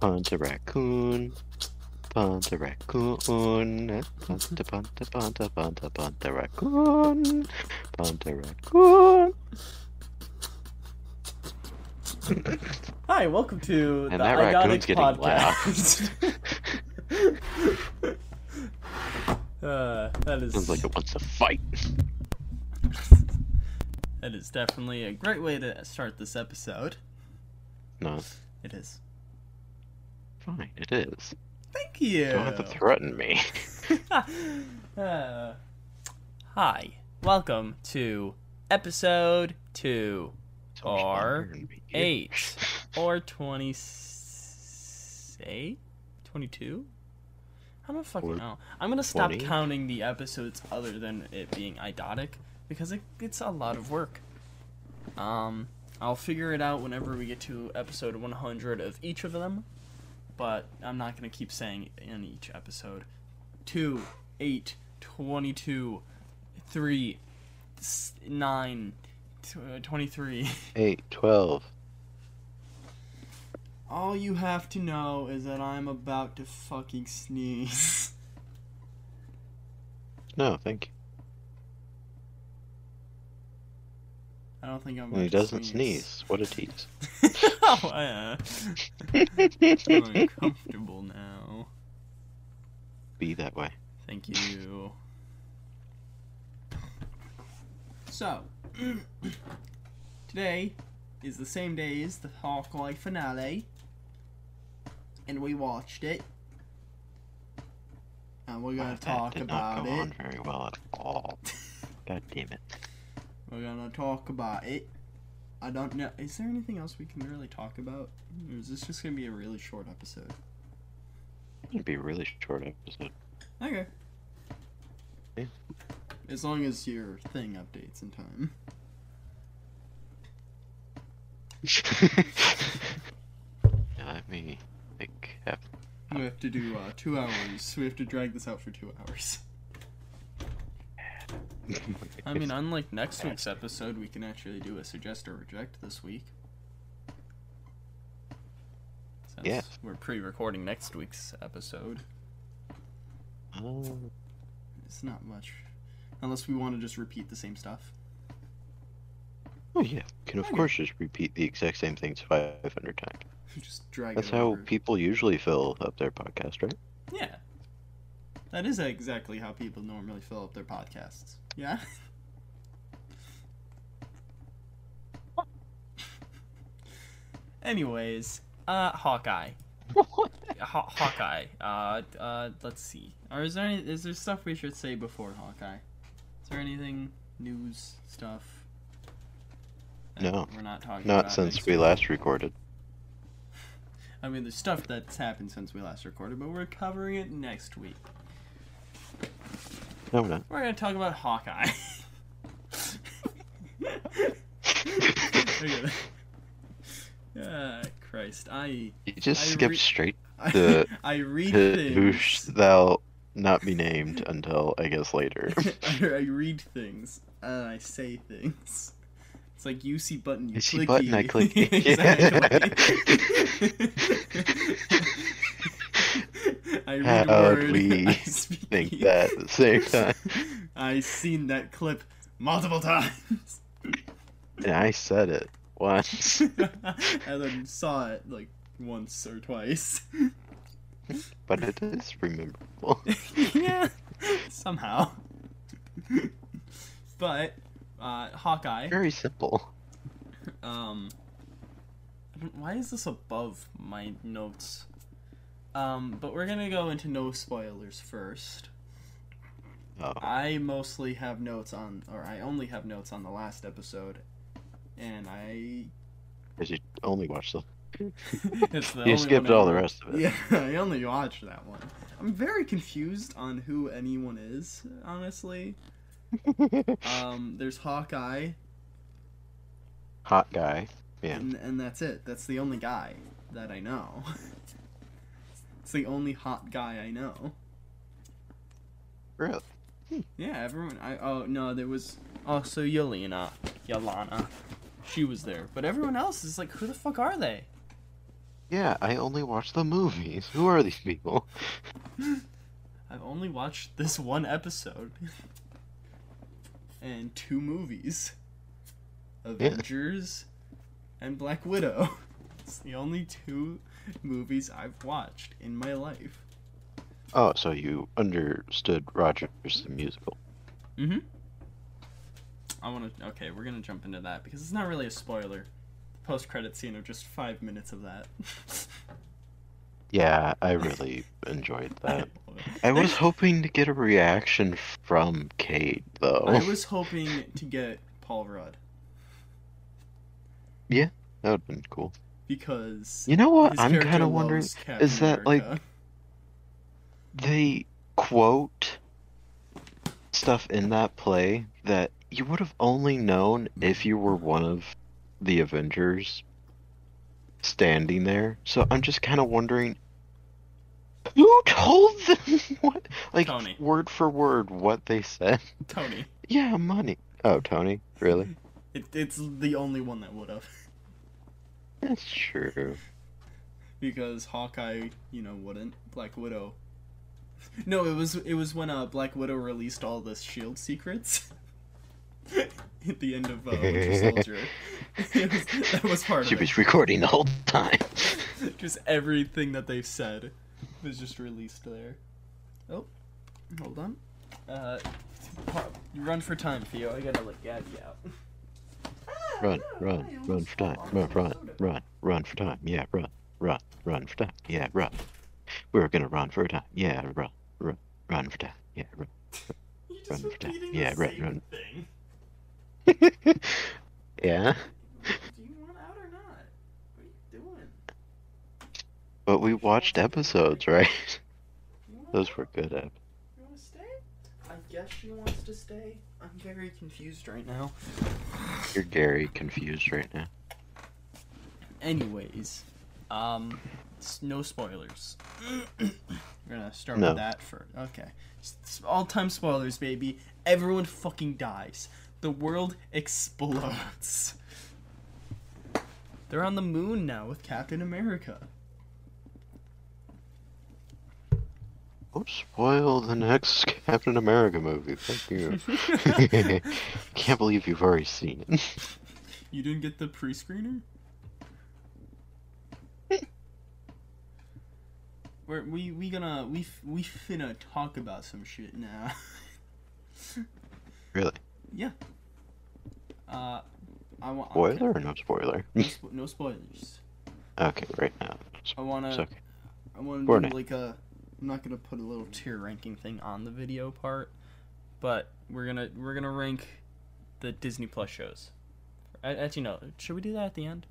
Panta Raccoon. Hi, welcome to and the that Ionic Podcast. Sounds like it wants to fight. That is definitely a great way to start this episode. No. It is. Fine, it is. Thank you. Don't have to threaten me. Hi, welcome to episode 2 or 8 or 28? 22? I don't fucking know. I'm gonna stop counting the episodes other than it being eidotic because it's a lot of work. I'll figure it out whenever we get to episode 100 of each of them, but I'm not going to keep saying in each episode. 2, 8, 22, 3, 9, 23. 8, 12. All you have to know is that I'm about to fucking sneeze. No, thank you. I don't think I'm going to He doesn't sneeze. What a tease. I'm uncomfortable now. Be that way. Thank you. So, today is the same day as the Hawkeye finale. And we watched it. And we're going to talk about it. That did not go on very well at all. God damn it. We're gonna talk about it. I don't know. Is there anything else we can really talk about? Or is this just gonna be a really short episode? It'll be a really short episode. Okay. Yeah. As long as your thing updates in time. Let me think. We have to do 2 hours. We have to drag this out for 2 hours. I mean, unlike next week's episode, we can actually do a suggest or reject this week. Since we're pre-recording next week's episode. Oh. It's not much. Unless we want to just repeat the same stuff. Oh, yeah. We can, of course, just repeat the exact same things 500 times. Just drag That's it how over. People usually fill up their podcast, right? Yeah. That is exactly how people normally fill up their podcasts. Yeah? Anyways, Hawkeye. Hawkeye. Let's see. Or is there stuff we should say before Hawkeye? Is there anything? News stuff? No. We're not talking about. Not since we last recorded. I mean, there's stuff that's happened since we last recorded, but we're covering it next week. No, we're not. We're going to talk about Hawkeye. Christ, You just skipped straight to I read things. Thou not be named until, I guess, later. I read things, and I say things. It's like, you see button, you clicky. Button, I clicky. Exactly. I read How word, we I speak. Think that at the same time. I seen that clip multiple times. And I said it once. And then saw it, like, once or twice. But it is rememberable. Yeah, somehow. But... Hawkeye. Very simple. Why is this above my notes? But we're gonna go into no spoilers first. Oh. I only have notes on the last episode, and I. Because you only watched the You skipped all the rest of it. Yeah, I only watched that one. I'm very confused on who anyone is, honestly. There's Hawkeye. Hot guy. Yeah. And that's it. That's the only guy that I know. It's the only hot guy I know. Really? Yeah, everyone. Oh no, there was also Yelena. She was there, but everyone else is like, who the fuck are they? Yeah, I only watch the movies. Who are these people? I've only watched this one episode and two movies: Avengers and Black Widow. It's the only two movies I've watched in my life. Oh, so you understood Rogers the Musical. Mm-hmm. Okay, we're gonna jump into that, because it's not really a spoiler. Post-credit scene of just 5 minutes of that. Yeah, I really enjoyed that. I was hoping to get a reaction from Kate, though. I was hoping to get Paul Rudd. Yeah, that would've been cool. Because... You know what I'm kind of wondering? Is that, like... They quote stuff in that play that you would have only known if you were one of the Avengers standing there. So I'm just kind of wondering, who told them what? Like, Tony. Word for word what they said? Tony. Yeah, money. Oh, Tony? Really? It's the only one that would have. That's true. Because Hawkeye, you know, wouldn't. Black Widow... No, it was when Black Widow released all the SHIELD secrets at the end of Winter Soldier. That was part of it. She was recording the whole time. Just everything that they've said was just released there. Oh, hold on. You run for time, Theo. I gotta like gag you out. Run for time. Run for time. Yeah, run for time. Yeah, run. We're gonna run for time. Yeah, run for time. Yeah, run for time. Yeah, run. Yeah. Do you want out or not? What are you doing? But we watched episodes, right? Those were good episodes. You wanna stay? I guess she wants to stay. I'm very confused right now. You're Gary confused right now. Anyways, no spoilers. We're gonna start with that first. Okay. All-time spoilers, baby. Everyone fucking dies. The world explodes. They're on the moon now with Captain America. Don't spoil the next Captain America movie. Thank you. Can't believe you've already seen it. You didn't get the pre-screener? We finna talk about some shit now. Really? Yeah. Spoiler or no spoiler? No spoilers. Okay, right now. I wanna do like a. I'm not gonna put a little tier ranking thing on the video part, but we're gonna rank the Disney Plus shows. Actually, no. Should we do that at the end?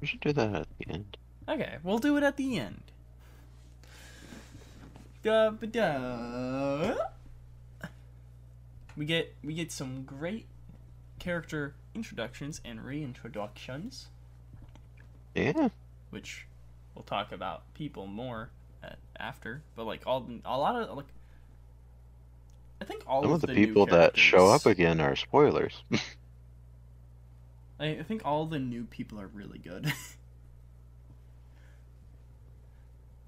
We should do that at the end. Okay, we'll do it at the end. We get some great character introductions and reintroductions. Yeah. Which we'll talk about people more after, but like I think all of the people that show up again are spoilers. I think all the new people are really good.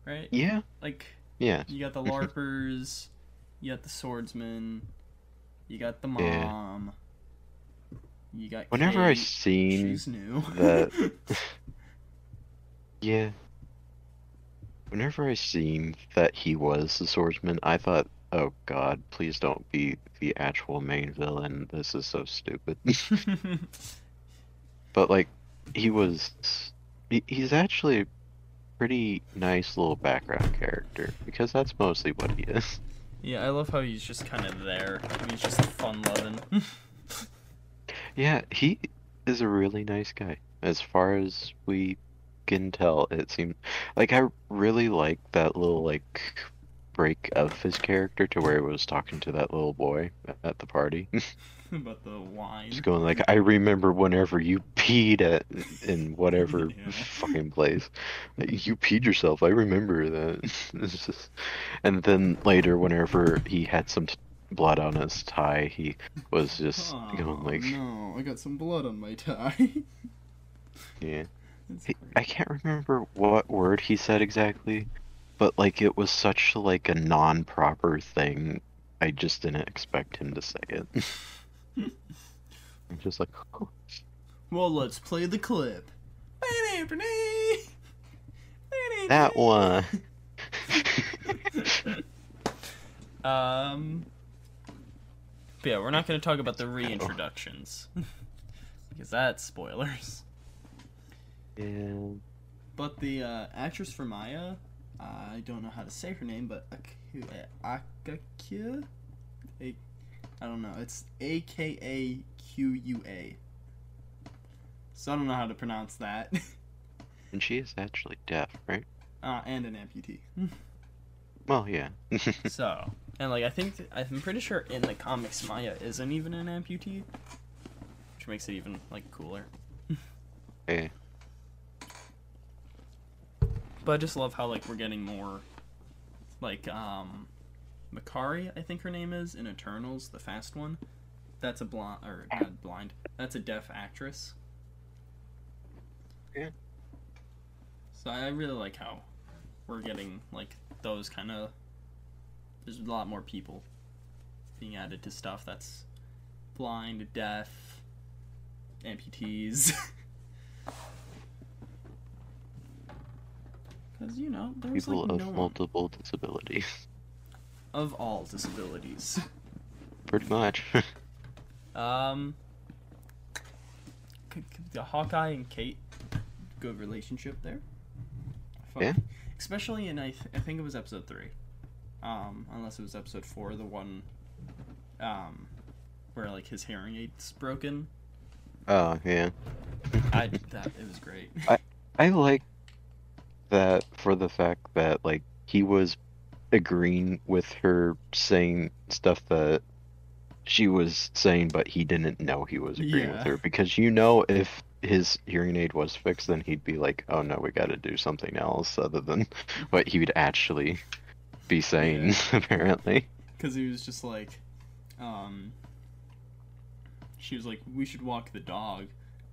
Right? Yeah. Like. Yeah. You got the LARPers, you got the swordsman, you got the mom, you got whenever Kate, I've seen she's new. That... Yeah. Whenever I seen that he was the swordsman, I thought, oh god, please don't be the actual main villain. This is so stupid. But like he's actually pretty nice little background character, because that's mostly what he is. Yeah, I love how he's just kind of there. He's just fun-loving. Yeah, he is a really nice guy, as far as we can tell it seemed like I really liked that little like break of his character to where he was talking to that little boy at the party about the wine. Just going like, I remember whenever you peed at in whatever fucking place, you peed yourself. I remember that. It's just... And then later, whenever he had some blood on his tie, he was just going like, "No, I got some blood on my tie." Yeah, I can't remember what word he said exactly, but like it was such like a non-proper thing. I just didn't expect him to say it. I'm just like, oh. Well, let's play the clip. That one. But yeah, we're not going to talk about the reintroductions because that's spoilers. Yeah. But the actress for Maya, I don't know how to say her name, but Akakia? I don't know. It's A-K-A-Q-U-A. So I don't know how to pronounce that. And she is actually deaf, right? And an amputee. Well, yeah. So, and like, I think, I'm pretty sure in the comics Maya isn't even an amputee, which makes it even, like, cooler. Yeah. But I just love how, like, we're getting more, like, Makari, I think her name is, in Eternals, the fast one. That's a blonde, or not blind, that's a deaf actress. Yeah. So I really like how we're getting, like, those kind of, there's a lot more people being added to stuff that's blind, deaf, amputees. Because, you know, there's people like, no of multiple one. Disabilities. Of all disabilities. Pretty much. The Hawkeye and Kate, good relationship there. Fuck. Yeah. Especially in, I think it was episode 3. Unless it was episode 4, the one where, like, his hearing aid's broken. Oh, yeah. It was great. I like that for the fact that, like, he was agreeing with her saying stuff that she was saying, but he didn't know he was agreeing with her, because you know if his hearing aid was fixed, then he'd be like, oh no, we gotta do something else other than what he would actually be saying, apparently. Because he was just like, she was like, we should walk the dog,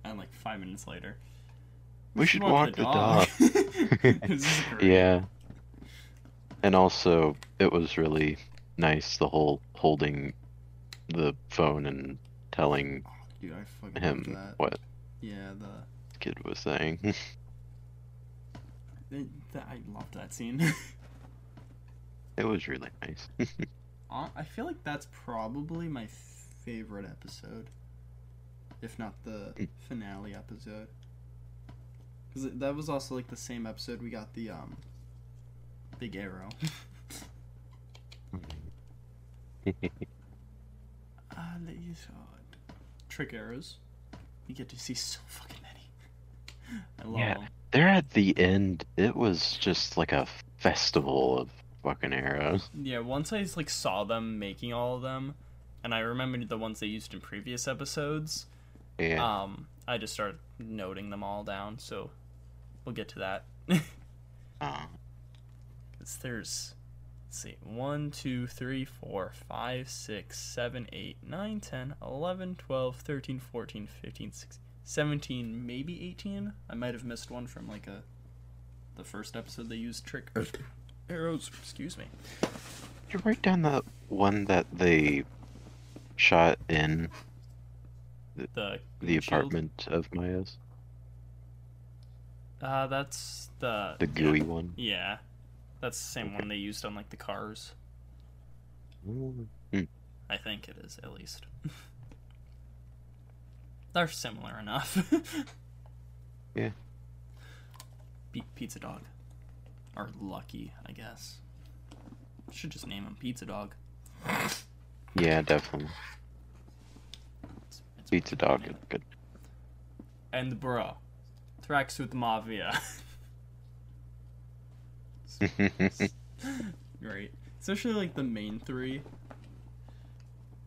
and like 5 minutes later, we should walk the dog. This is great. Yeah. And also, it was really nice, the whole holding the phone and telling him what the kid was saying. I loved that scene. It was really nice. I feel like that's probably my favorite episode, if not the finale episode. Because that was also like the same episode we got the big arrow. Trick arrows. You get to see so fucking many. I love them. They're at the end. It was just like a festival of fucking arrows. Yeah, once I like saw them making all of them, and I remembered the ones they used in previous episodes. Yeah. I just started noting them all down. So we'll get to that. There's, let's see, 1, 2, 3, 4, 5, 6, 7, 8, 9, 10, 11, 12, 13, 14, 15, 16, 17, maybe 18. I might have missed one from, like, the first episode they used trick arrows. Excuse me. Did you write down the one that they shot in the apartment of Maya's? That's the... The gooey one? Yeah. That's the same one they used on, like, the cars. I think it is, at least. They're similar enough. Yeah. Pizza Dog. Or Lucky, I guess. Should just name him Pizza Dog. Yeah, definitely. It's Pizza Dog is good. And, bro, Tracksuit Mafia. Right. Especially like the main three.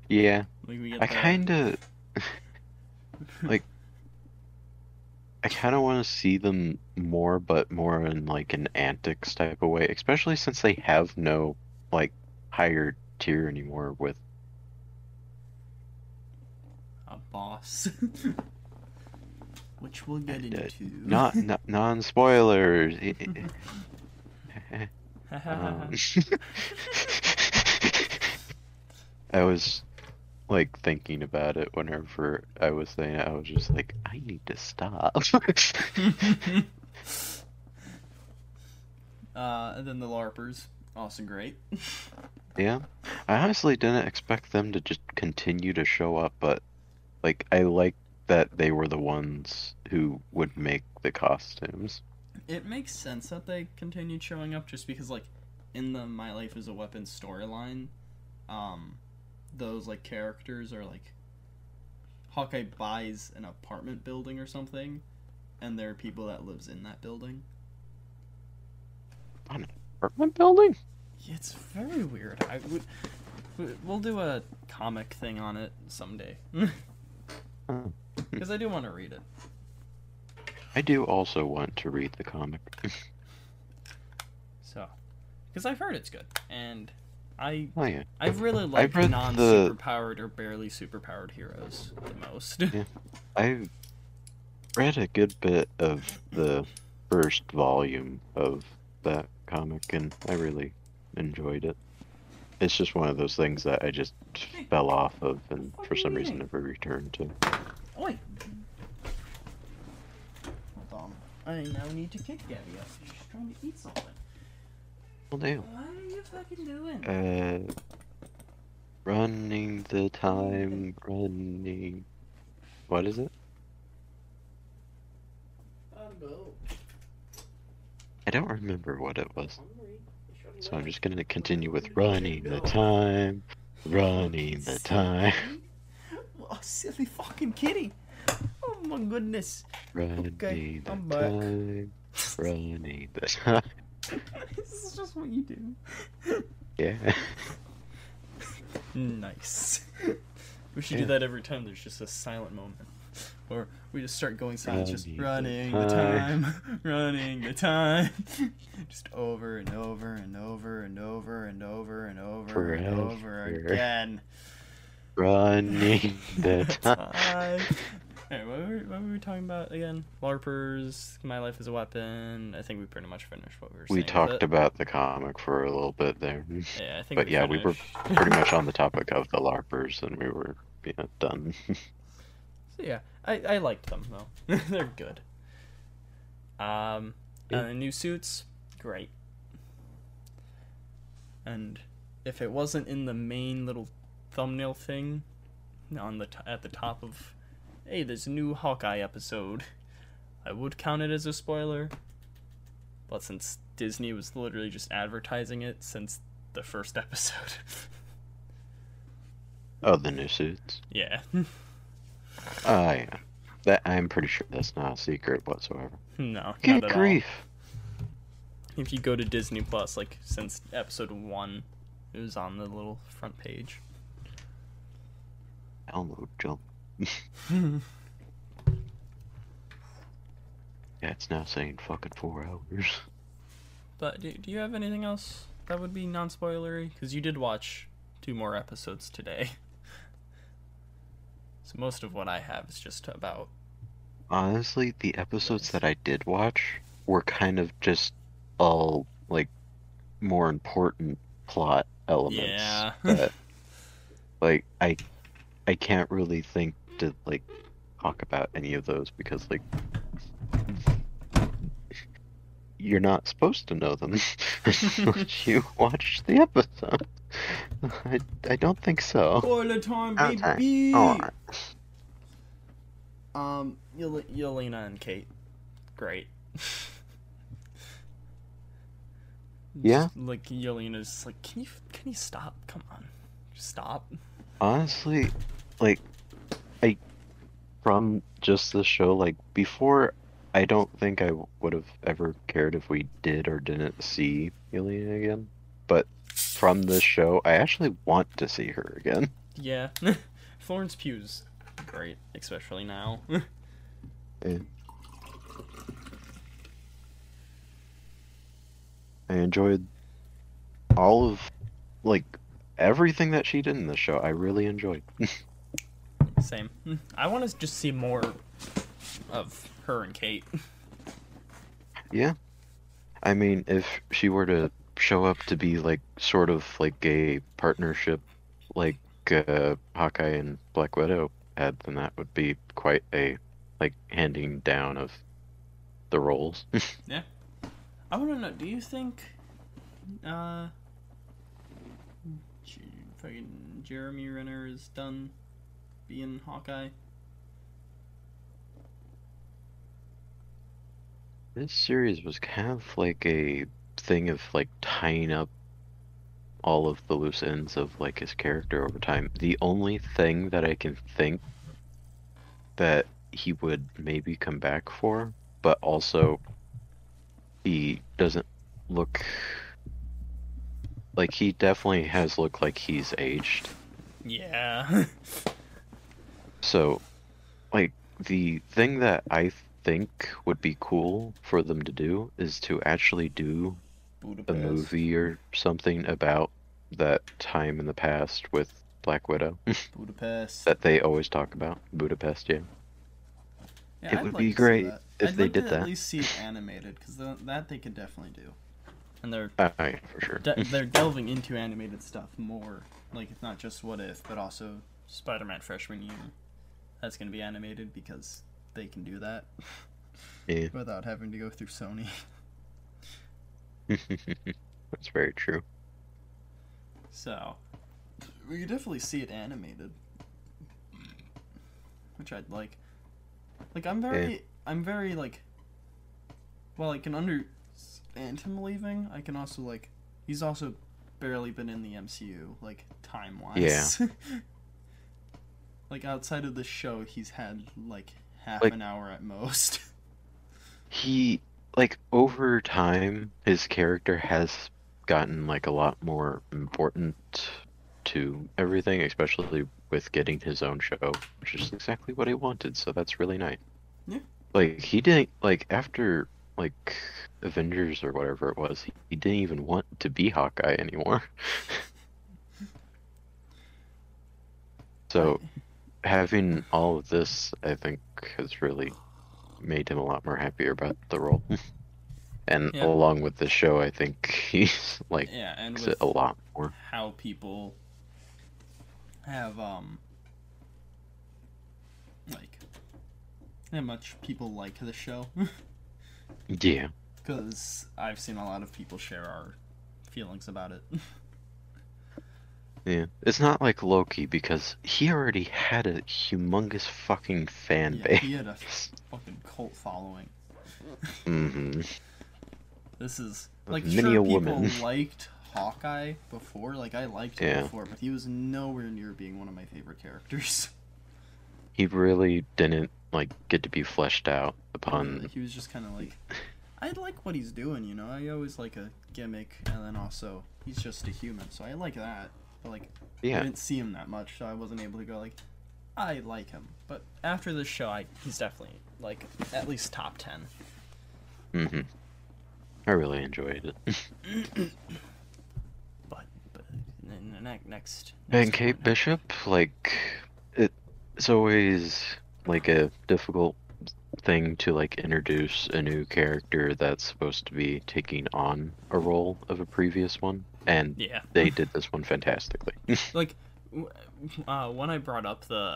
Yeah. Like, we get I kinda like I kinda wanna see them more, but more in like an antics type of way, especially since they have no like higher tier anymore with a boss. Which we'll get into. Not non-spoilers. I was like thinking about it whenever I was saying it. I was just like, I need to stop. And then the LARPers, awesome, great. Yeah, I honestly didn't expect them to just continue to show up, but like I like that they were the ones who would make the costumes. It makes sense that they continued showing up just because, like, in the My Life as a Weapon storyline, those, like, characters are, like, Hawkeye buys an apartment building or something, and there are people that lives in that building. An apartment building? It's very weird. We'll do a comic thing on it someday. Because I do want to read it. I do also want to read the comic. So, because I've heard it's good, and I really like non-superpowered or barely superpowered heroes the most. Yeah. I read a good bit of the first volume of that comic, and I really enjoyed it. It's just one of those things that I just fell off of, and for some reason never returned to. Oi! I now need to kick Gabby up. She's just trying to eat something. Well, damn. What are you fucking doing? Running the time, running. What is it? I don't remember what it was. So I'm just gonna continue with running the time, running the time. Oh, silly fucking kitty! Oh my goodness. Running okay, the I'm back. Time. Running the time. This is just what you do. Yeah. Nice. We should do that every time there's just a silent moment. Or we just start going silent, just running the time, running the time. Just over and over and over and over and over and over Forever. And over again. Running the time. Alright, what were we talking about again? LARPers, My Life as a Weapon. I think we pretty much finished what we were saying. We talked about the comic for a little bit there. Yeah, I think But yeah, finished. We were pretty much on the topic of the LARPers, and we were done. So yeah, I liked them, though. They're good. And the new suits, great. And if it wasn't in the main little thumbnail thing on the at the top of... Hey, there's a new Hawkeye episode. I would count it as a spoiler, but since Disney was literally just advertising it since the first episode. Oh, the new suits? Yeah. Yeah. I'm pretty sure that's not a secret whatsoever. No, Good not at grief. All. If you go to Disney Plus, like, since episode 1, it was on the little front page. Download jump. Yeah, it's now saying fucking 4 hours. But do you have anything else that would be non-spoilery? Because you did watch 2 more episodes today. So most of what I have is just about... Honestly, the episodes that I did watch were kind of just all, like, more important plot elements. Yeah. That, like, I can't really think to like talk about any of those because like you're not supposed to know them unless you watch the episode. I don't think so. Spoiler time, baby. Okay. Yelena and Kate, great. Yeah. Just, like Yelena's like, can you stop? Come on, just stop. Honestly, like. From just the show, like, before I don't think I would have ever cared if we did or didn't see Yelena again. But from this show, I actually want to see her again. Yeah. Florence Pugh's great, especially now. Yeah. I enjoyed all of, like, everything that she did in this show. I really enjoyed. Same. I want to just see more of her and Kate. Yeah. I mean, if she were to show up to be, like, sort of like a partnership, like Hawkeye and Black Widow had, then that would be quite a, like, handing down of the roles. Yeah. I want to know, do you think fucking Jeremy Renner is done being Hawkeye? This series was kind of like a thing of, like, tying up all of the loose ends of, like, his character over time. The only thing that I can think that he would maybe come back for, but also he doesn't look like, he definitely has looked like he's aged. Yeah. So, like, the thing that I think would be cool for them to do is to actually do Budapest, a movie or something about that time in the past with Black Widow. Budapest. That they always talk about. Budapest, yeah. Yeah, it would be great if they did that. At least see it animated, because that they could definitely do. And they're for sure. They're delving into animated stuff more. Like, it's not just What If, but also Spider Man Freshman Year. That's going to be animated because they can do that. Yeah. Without having to go through Sony. That's very true. So, we could definitely see it animated, which I'd like. Like, I'm very, like, well, I can understand him leaving. I can also, like, he's also barely been in the MCU, like, time-wise. Yeah. Like, outside of the show, he's had, like, half, like, an hour at most. He, like, over time, his character has gotten, like, a lot more important to everything, especially with getting his own show, which is exactly what he wanted, so that's really nice. Yeah. Like, he didn't, like, after, like, Avengers or whatever it was, he didn't even want to be Hawkeye anymore. So, having all of this, I think, has really made him a lot more happier about the role. And yeah, along with the show, I think he's, like, likes it a lot more. How people have, like, how much people like the show. Yeah. Because I've seen a lot of people share our feelings about it. Yeah. It's not like Loki, because he already had a humongous fucking fan base. He had a fucking cult following. Mm-hmm. This is, like, sure, people liked Hawkeye before, like, I liked him before, but he was nowhere near being one of my favorite characters. He really didn't, like, get to be fleshed out upon... He was just kind of like, I like what he's doing, you know? I always like a gimmick, and then also, he's just a human, so I like that. But, like, I didn't see him that much, so I wasn't able to go, like, I like him. But after this show, he's definitely, like, at least top 10. Mm-hmm. I really enjoyed it. but next. And Kate Bishop, like, it's always, like, a difficult thing to, like, introduce a new character that's supposed to be taking on a role of a previous one, and they did this one fantastically. Like, when I brought up the,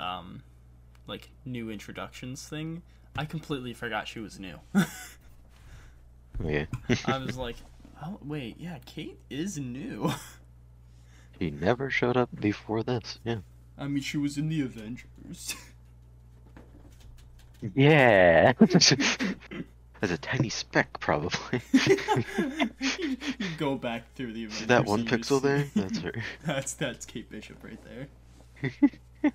like, new introductions thing, I completely forgot she was new. Yeah. I was like, oh, wait, Kate is new. She never showed up before this, I mean, she was in the Avengers. Yeah. As a tiny speck, probably. You go back through the Avengers. Is that one pixel there? That's her. That's Kate Bishop right there.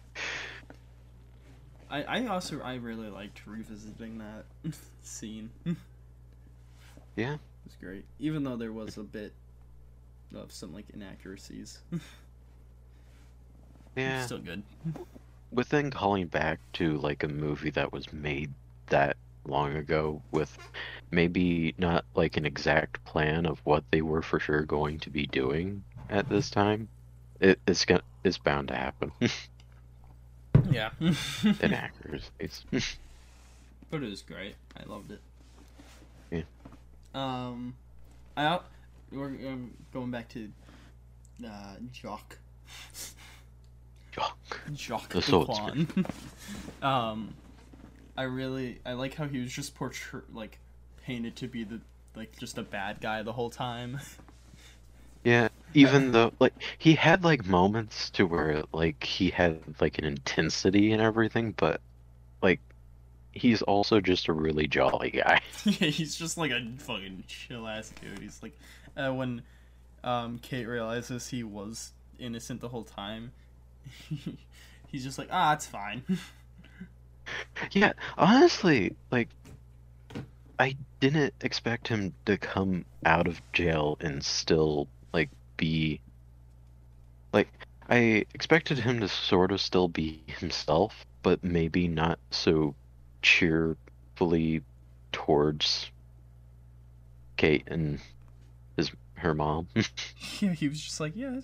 I really liked revisiting that scene. Yeah, it's great. Even though there was a bit of some like inaccuracies. Yeah, it's still good. With them calling back to like a movie that was made that long ago with maybe not like an exact plan of what they were for sure going to be doing at this time, it's bound to happen. Yeah. Inaccuracies. But it was great. I loved it. Yeah. We're going back to Jacques. Jacques Duquesne. I like how he was just painted to be just a bad guy the whole time. Yeah, even though he had moments to where he had an intensity and everything, but he's also just a really jolly guy. Yeah, he's just a fucking chill ass dude. He's when Kate realizes he was innocent the whole time. He's just it's fine. Yeah, honestly, I didn't expect him to come out of jail and still, be... I expected him to sort of still be himself, but maybe not so cheerfully towards Kate and her mom. Yeah, he was just yeah,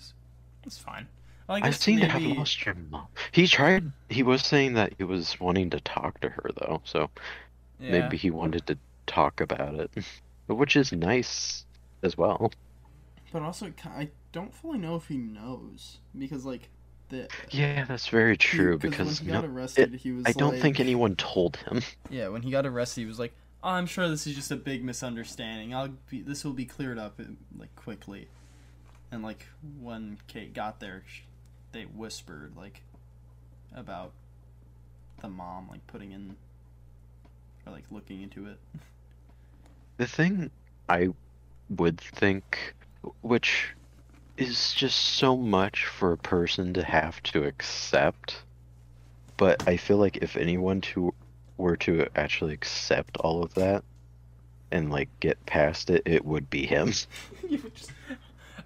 it's fine. I've seen maybe... to have lost your mom. He was saying that he was wanting to talk to her, though, so... Yeah. Maybe he wanted to talk about it, which is nice as well. But also, I don't fully know if he knows, because yeah, that's very true. Because when he got arrested, he was. I don't think anyone told him. Yeah, when he got arrested, he was like, "Oh, I'm sure this is just a big misunderstanding. This will be cleared up quickly." And when Kate got there, they whispered about the mom putting in. Or, looking into it. The thing I would think, which is just so much for a person to have to accept, but I feel if anyone were to actually accept all of that and, get past it, it would be him.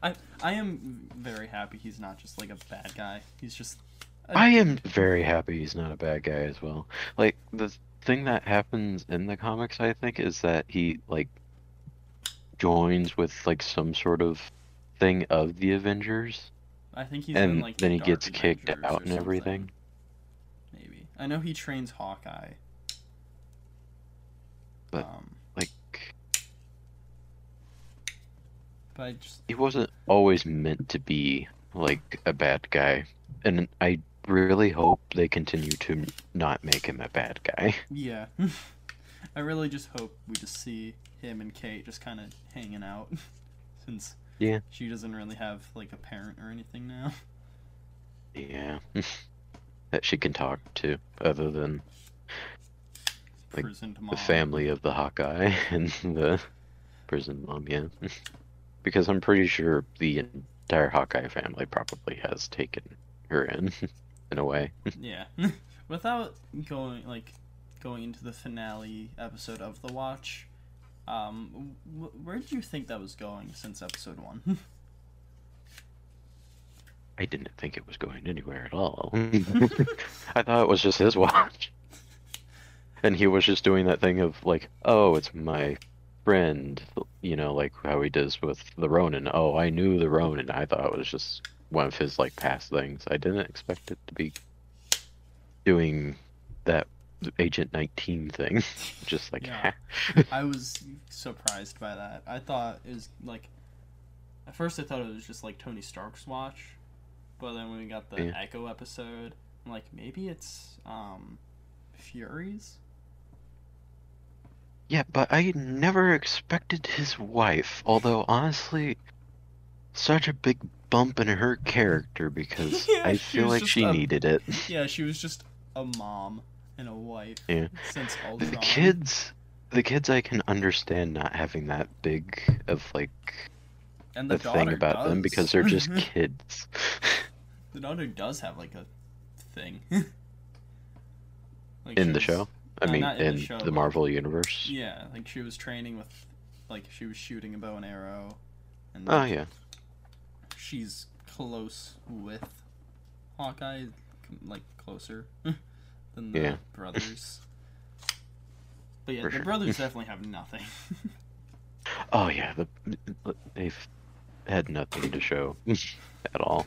I am very happy he's not just, a bad guy. He's just... I am very happy he's not a bad guy as well. Thing that happens in the comics, I think, is that he joins with some sort of thing of the Avengers. I think he's in then he gets kicked out and everything. Maybe I know he trains Hawkeye, but he wasn't always meant to be a bad guy, and I really hope they continue to not make him a bad guy. Yeah. I really just hope we just see him and Kate just kind of hanging out, since she doesn't really have a parent or anything now. Yeah. That she can talk to, other than the family of the Hawkeye and the prison mom, yeah. Because I'm pretty sure the entire Hawkeye family probably has taken her in a way. Yeah. Without going going into the finale episode of The Watch, where did you think that was going since episode 1? I didn't think it was going anywhere at all. I thought it was just his watch, and he was just doing that thing of oh, it's my friend, how he does with the Ronan. Oh, I knew the Ronan. I thought it was just one of his past things. I didn't expect it to be doing that Agent 19 thing. Just yeah. I was surprised by that. I thought it was at first I thought it was just Tony Stark's watch, but then when we got the Echo episode, I'm maybe it's Fury's. Yeah, but I never expected his wife, although honestly such a big bump in her character, because yeah, I feel she needed it. Yeah, she was just a mom and a wife. Yeah. Since Ultron. The kids I can understand not having that big of and the thing about them, because they're just kids. The daughter does have a thing. Like in the show? I mean, in the, show, the Marvel Universe? Yeah, like she was training with, like she was shooting a bow and arrow. And like, oh, yeah. She's close with Hawkeye, like closer than the brothers. But yeah, for the brothers definitely have nothing. Oh yeah, they've had nothing to show at all.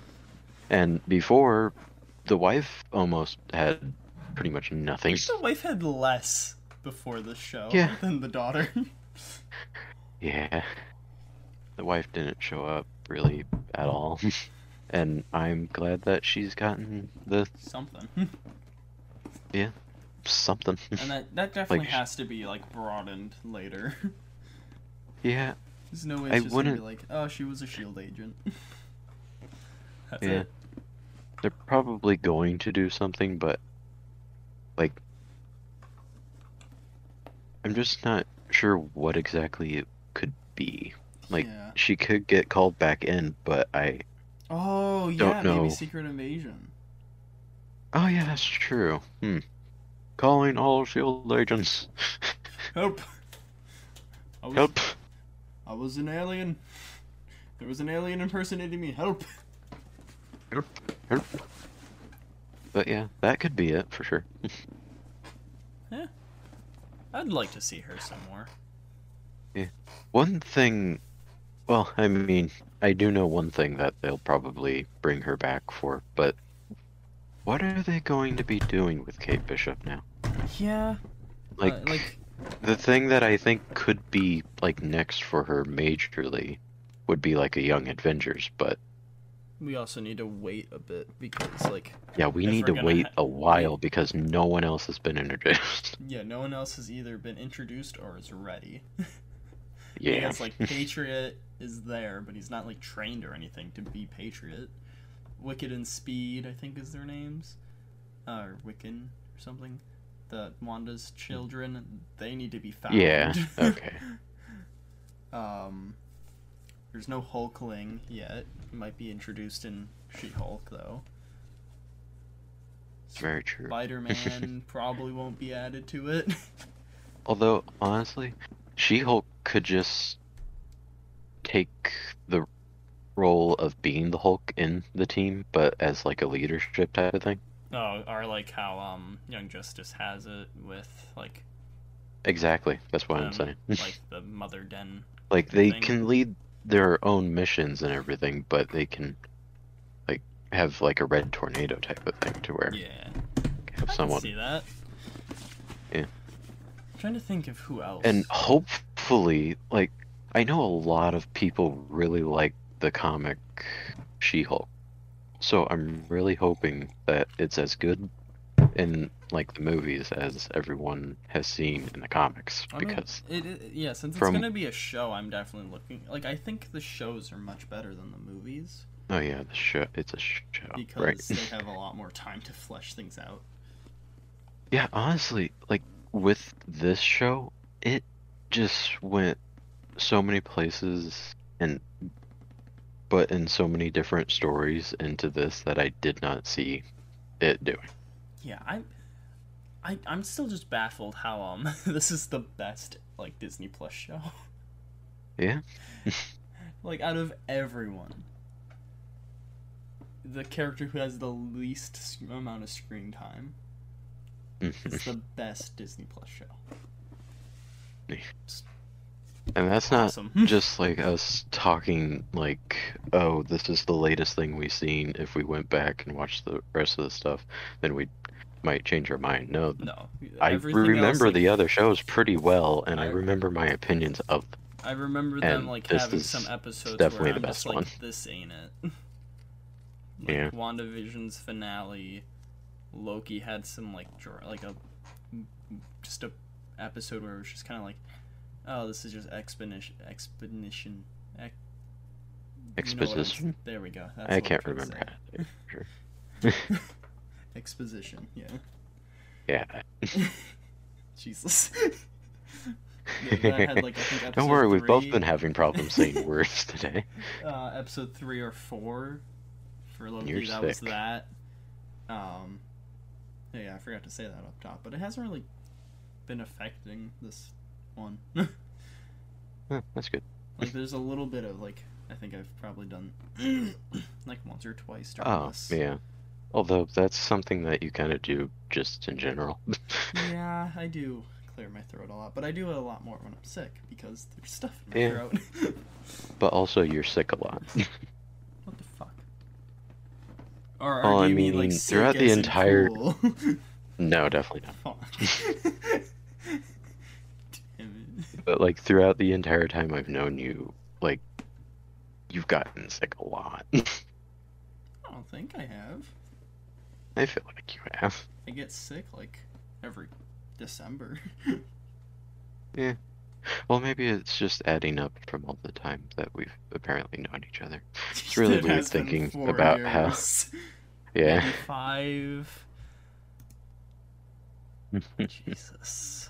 And before, the wife almost had pretty much nothing. The wife had less before the show than the daughter. Yeah. The wife didn't show up really at all. And I'm glad that she's gotten the... something. Yeah. Something. And that definitely like, has to be, like, broadened later. Yeah. There's no way it's just gonna be like, oh, she was a SHIELD agent. That's it. They're probably going to do something, but, like, I'm just not sure what exactly it could be. Like, she could get called back in, but I don't know. Maybe Secret Invasion. Oh, yeah, that's true. Hmm. Calling all SHIELD agents. Help. Help. I was an alien. There was an alien impersonating me. Help. Help. But yeah, that could be it for sure. Yeah. I'd like to see her some more. Yeah. One thing, well, I mean, I do know one thing that they'll probably bring her back for, but what are they going to be doing with Kate Bishop now? Yeah. Like the thing that I think could be like next for her majorly would be like a Young Avengers, but we also need to wait a bit because like we need to wait a while because no one else has been introduced. Yeah, no one else has either been introduced or is ready. Yeah. It's like Patriot is there, but he's not like trained or anything to be Patriot. Wicked and Speed, I think is their names. Or Wiccan or something. The Wanda's children, they need to be found. Yeah. Okay. There's no Hulkling yet. He might be introduced in She-Hulk, though. Very true. Spider Man probably won't be added to it. Although, honestly, She-Hulk could just take the role of being the Hulk in the team, but as, like, a leadership type of thing. Oh, or, like, how Young Justice has it with, like... Exactly. That's what I'm saying. Like, the Mother Den. Like, they can lead their own missions and everything, but they can like have like a Red Tornado type of thing to where have someone see that. Yeah. I'm trying to think of who else. And hopefully, like I know a lot of people really like the comic She-Hulk, so I'm really hoping that it's as good in like the movies as everyone has seen in the comics, because since it's gonna be a show, I'm definitely looking like I think the shows are much better than the movies. Oh yeah, the show, it's a show, because they have a lot more time to flesh things out. Yeah, honestly, like with this show, it just went so many places and but in so many different stories into this that I did not see it doing. Yeah, I'm still just baffled how this is the best like Disney Plus show. Yeah. Like out of everyone, the character who has the least amount of screen time is the best Disney Plus show. And that's not just like us talking like, oh, this is the latest thing we've seen. If we went back and watched the rest of the stuff, then we'd might change your mind. No. I remember else, like, the other shows pretty well, and I remember my opinions of them. I remember them like having some episodes where I'm just like, this ain't it. Like, yeah. WandaVision's finale, Loki had some like a just a episode where it was just kind of like, oh, this is just exposition. There we go. That's I can't remember. Sure. Exposition, yeah. Jesus. Had, like, I think don't worry, we've both been having problems saying words today. Episode 3 or 4 for Loki, that was that. Yeah, I forgot to say that up top, but it hasn't really been affecting this one. That's good. Like, there's a little bit of, like, I think I've probably done, like, once or twice during this. Oh, yeah. Although, that's something that you kind of do just in general. Yeah, I do clear my throat a lot, but I do it a lot more when I'm sick, because there's stuff in my throat. But also, you're sick a lot. What the fuck? Or are you mean, like, sick throughout the entire... Cool? No, definitely not. Damn it. But, like, throughout the entire time I've known you, like, you've gotten sick a lot. I don't think I have. I feel like you have. I get sick, like, every December. Yeah. Well, maybe it's just adding up from all the time that we've apparently known each other. It's really weird thinking about how... Yeah. 95... Jesus.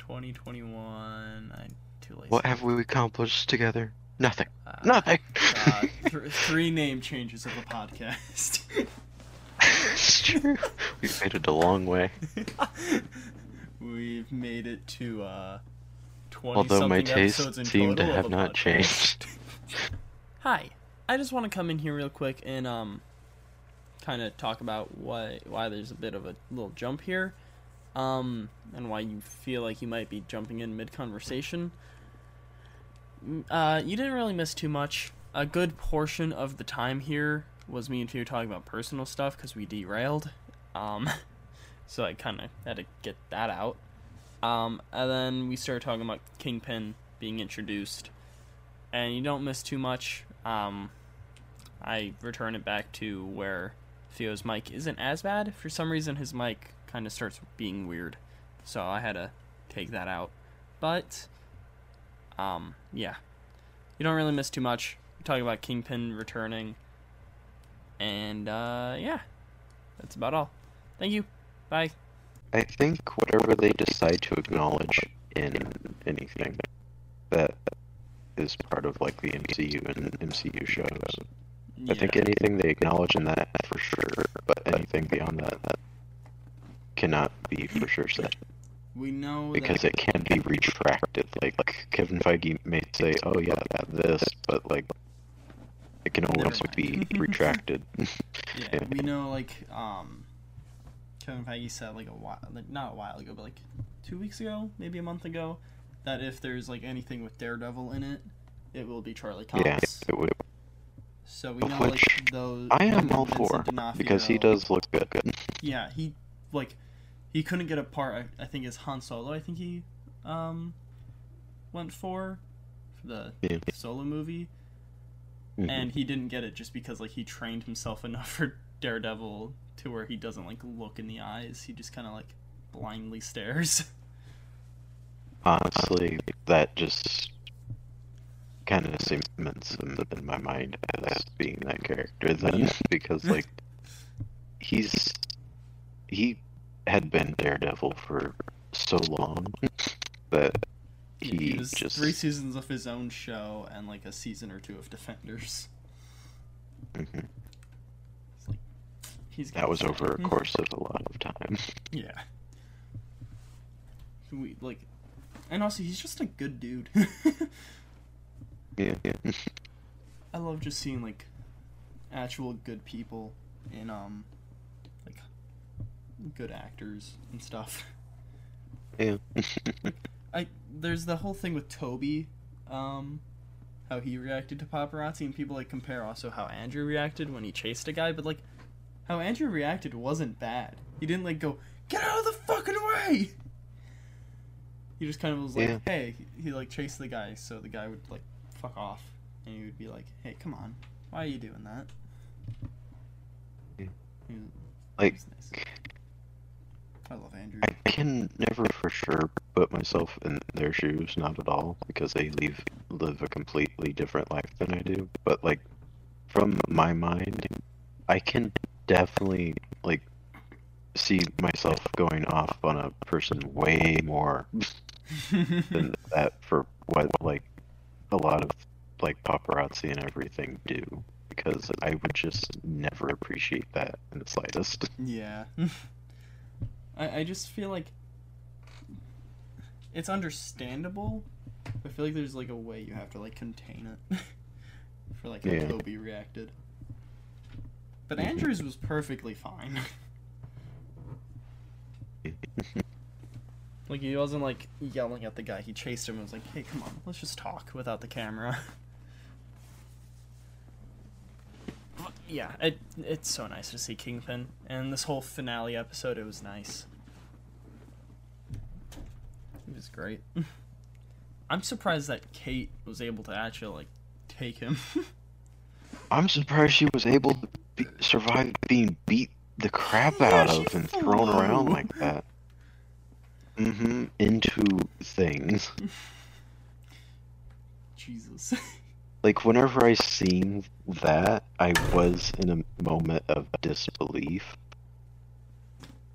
2021... I'm too late. What have we accomplished together? Nothing. Nothing! Three name changes of the podcast. It's true. We've made it a long way. We've made it to 20-something episodes in total. Although my taste seemed to have not changed. Hi. I just want to come in here real quick and kind of talk about why there's a bit of a little jump here, and why you feel like you might be jumping in mid-conversation. You didn't really miss too much. A good portion of the time here was me and you talking about personal stuff because we derailed. So I kind of had to get that out. And then we started talking about Kingpin being introduced. And you don't miss too much. I return it back to where Theo's mic isn't as bad. For some reason, his mic kind of starts being weird. So I had to take that out. But... yeah. You don't really miss too much. We're talking about Kingpin returning. And, yeah. That's about all. Thank you. Bye. I think whatever they decide to acknowledge in anything that is part of, like, the MCU and MCU shows. Yeah. I think anything they acknowledge in that, for sure. But anything beyond that, that cannot be for sure said. We know because that... it can be retracted. Like Kevin Feige may say, "Oh yeah, this," but like it can always be retracted. Yeah, we know. Like Kevin Feige said, like not a while ago, but like 2 weeks ago, maybe a month ago, that if there's like anything with Daredevil in it, it will be Charlie Cox. Yeah, it would. So we know like those. I am all for because he does look good. Yeah, he like. He couldn't get a part, I think, as Han Solo, I think he went for the Solo movie. Mm-hmm. And he didn't get it just because, like, he trained himself enough for Daredevil to where he doesn't, like, look in the eyes. He just kind of, like, blindly stares. Honestly, that just kind of cements him in my mind as being that character then. Yeah. Because, like, he had been Daredevil for so long that he just 3 seasons of his own show and like a season or two of Defenders. Mm-hmm. It's like, that was over a course of a lot of time. Yeah. And also he's just a good dude. Yeah. I love just seeing like actual good people in good actors and stuff. Yeah. There's the whole thing with Toby, how he reacted to paparazzi, and people like compare also how Andrew reacted when he chased a guy, but like how Andrew reacted wasn't bad. He didn't like go, "Get out of the fucking way!" He just kind of was like, hey, he like chased the guy, so the guy would like fuck off, and he would be like, "Hey, come on, why are you doing that?" Yeah. Like, nice. I love Andrew. I can never for sure put myself in their shoes, not at all, because they live a completely different life than I do. But, like, from my mind, I can definitely, like, see myself going off on a person way more than that for what, like, a lot of, like, paparazzi and everything do. because I would just never appreciate that in the slightest. Yeah. I just feel like it's understandable, but I feel like there's like a way you have to like contain it for like how Toby reacted. But Andrews was perfectly fine. Like, he wasn't, like, yelling at the guy. He chased him and was like, hey, come on, let's just talk without the camera. Yeah, it's so nice to see Kingpin. And this whole finale episode, it was nice. It was great. I'm surprised that Kate was able to actually, like, take him. I'm surprised she was able to survive being beat the crap out of and thrown around like that. Mm-hmm. Into things. Jesus. Like, whenever I seen that, I was in a moment of disbelief.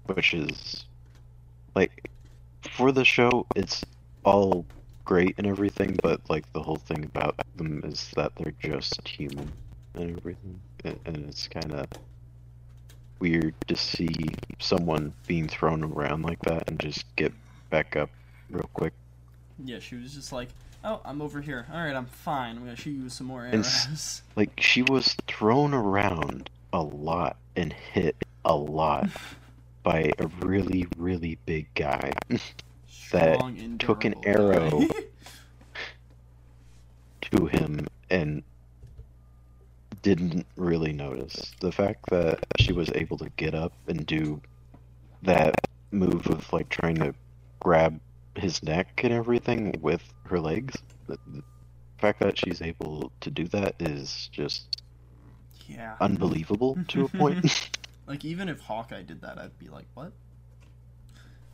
Which is... like, for the show, it's all great and everything, but, like, the whole thing about them is that they're just human and everything. And it's kind of... weird to see someone being thrown around like that and just get back up real quick. Yeah, she was just like, oh, I'm over here. Alright, I'm fine. I'm gonna shoot you with some more arrows. Like, she was thrown around a lot and hit a lot by a really, really big guy that took an arrow to him and didn't really notice. The fact that she was able to get up and do that move of like trying to grab his neck and everything with her legs, the fact that she's able to do that is just unbelievable to a point. Like, even if Hawkeye did that, I'd be like, what?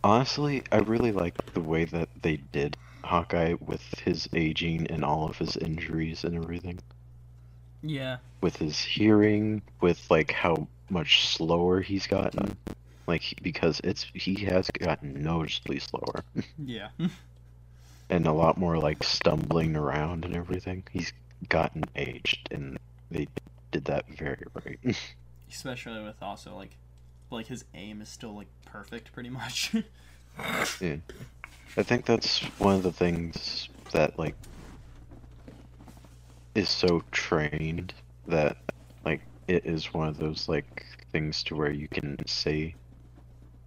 Honestly, I really liked the way that they did Hawkeye with his aging and all of his injuries and everything. Yeah. With his hearing, with like how much slower he's gotten, like because he has gotten noticeably slower. Yeah. And a lot more like stumbling around and everything. He's gotten aged, and they did that very right. Especially with also like his aim is still like perfect, pretty much. Yeah. I think that's one of the things that like. Is so trained that like it is one of those like things to where you can say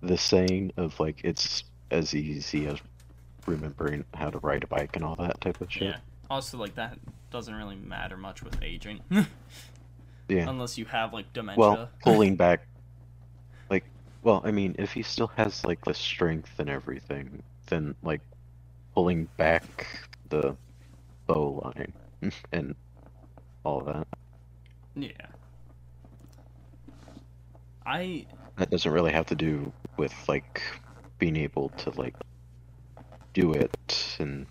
the saying of like it's as easy as remembering how to ride a bike and all that type of shit. Yeah. Also like that doesn't really matter much with aging. Yeah. Unless you have like dementia. Well, pulling back like well, I mean if he still has like the strength and everything, then like pulling back the bow line. And all that. Yeah. That doesn't really have to do with, like, being able to, like, do it and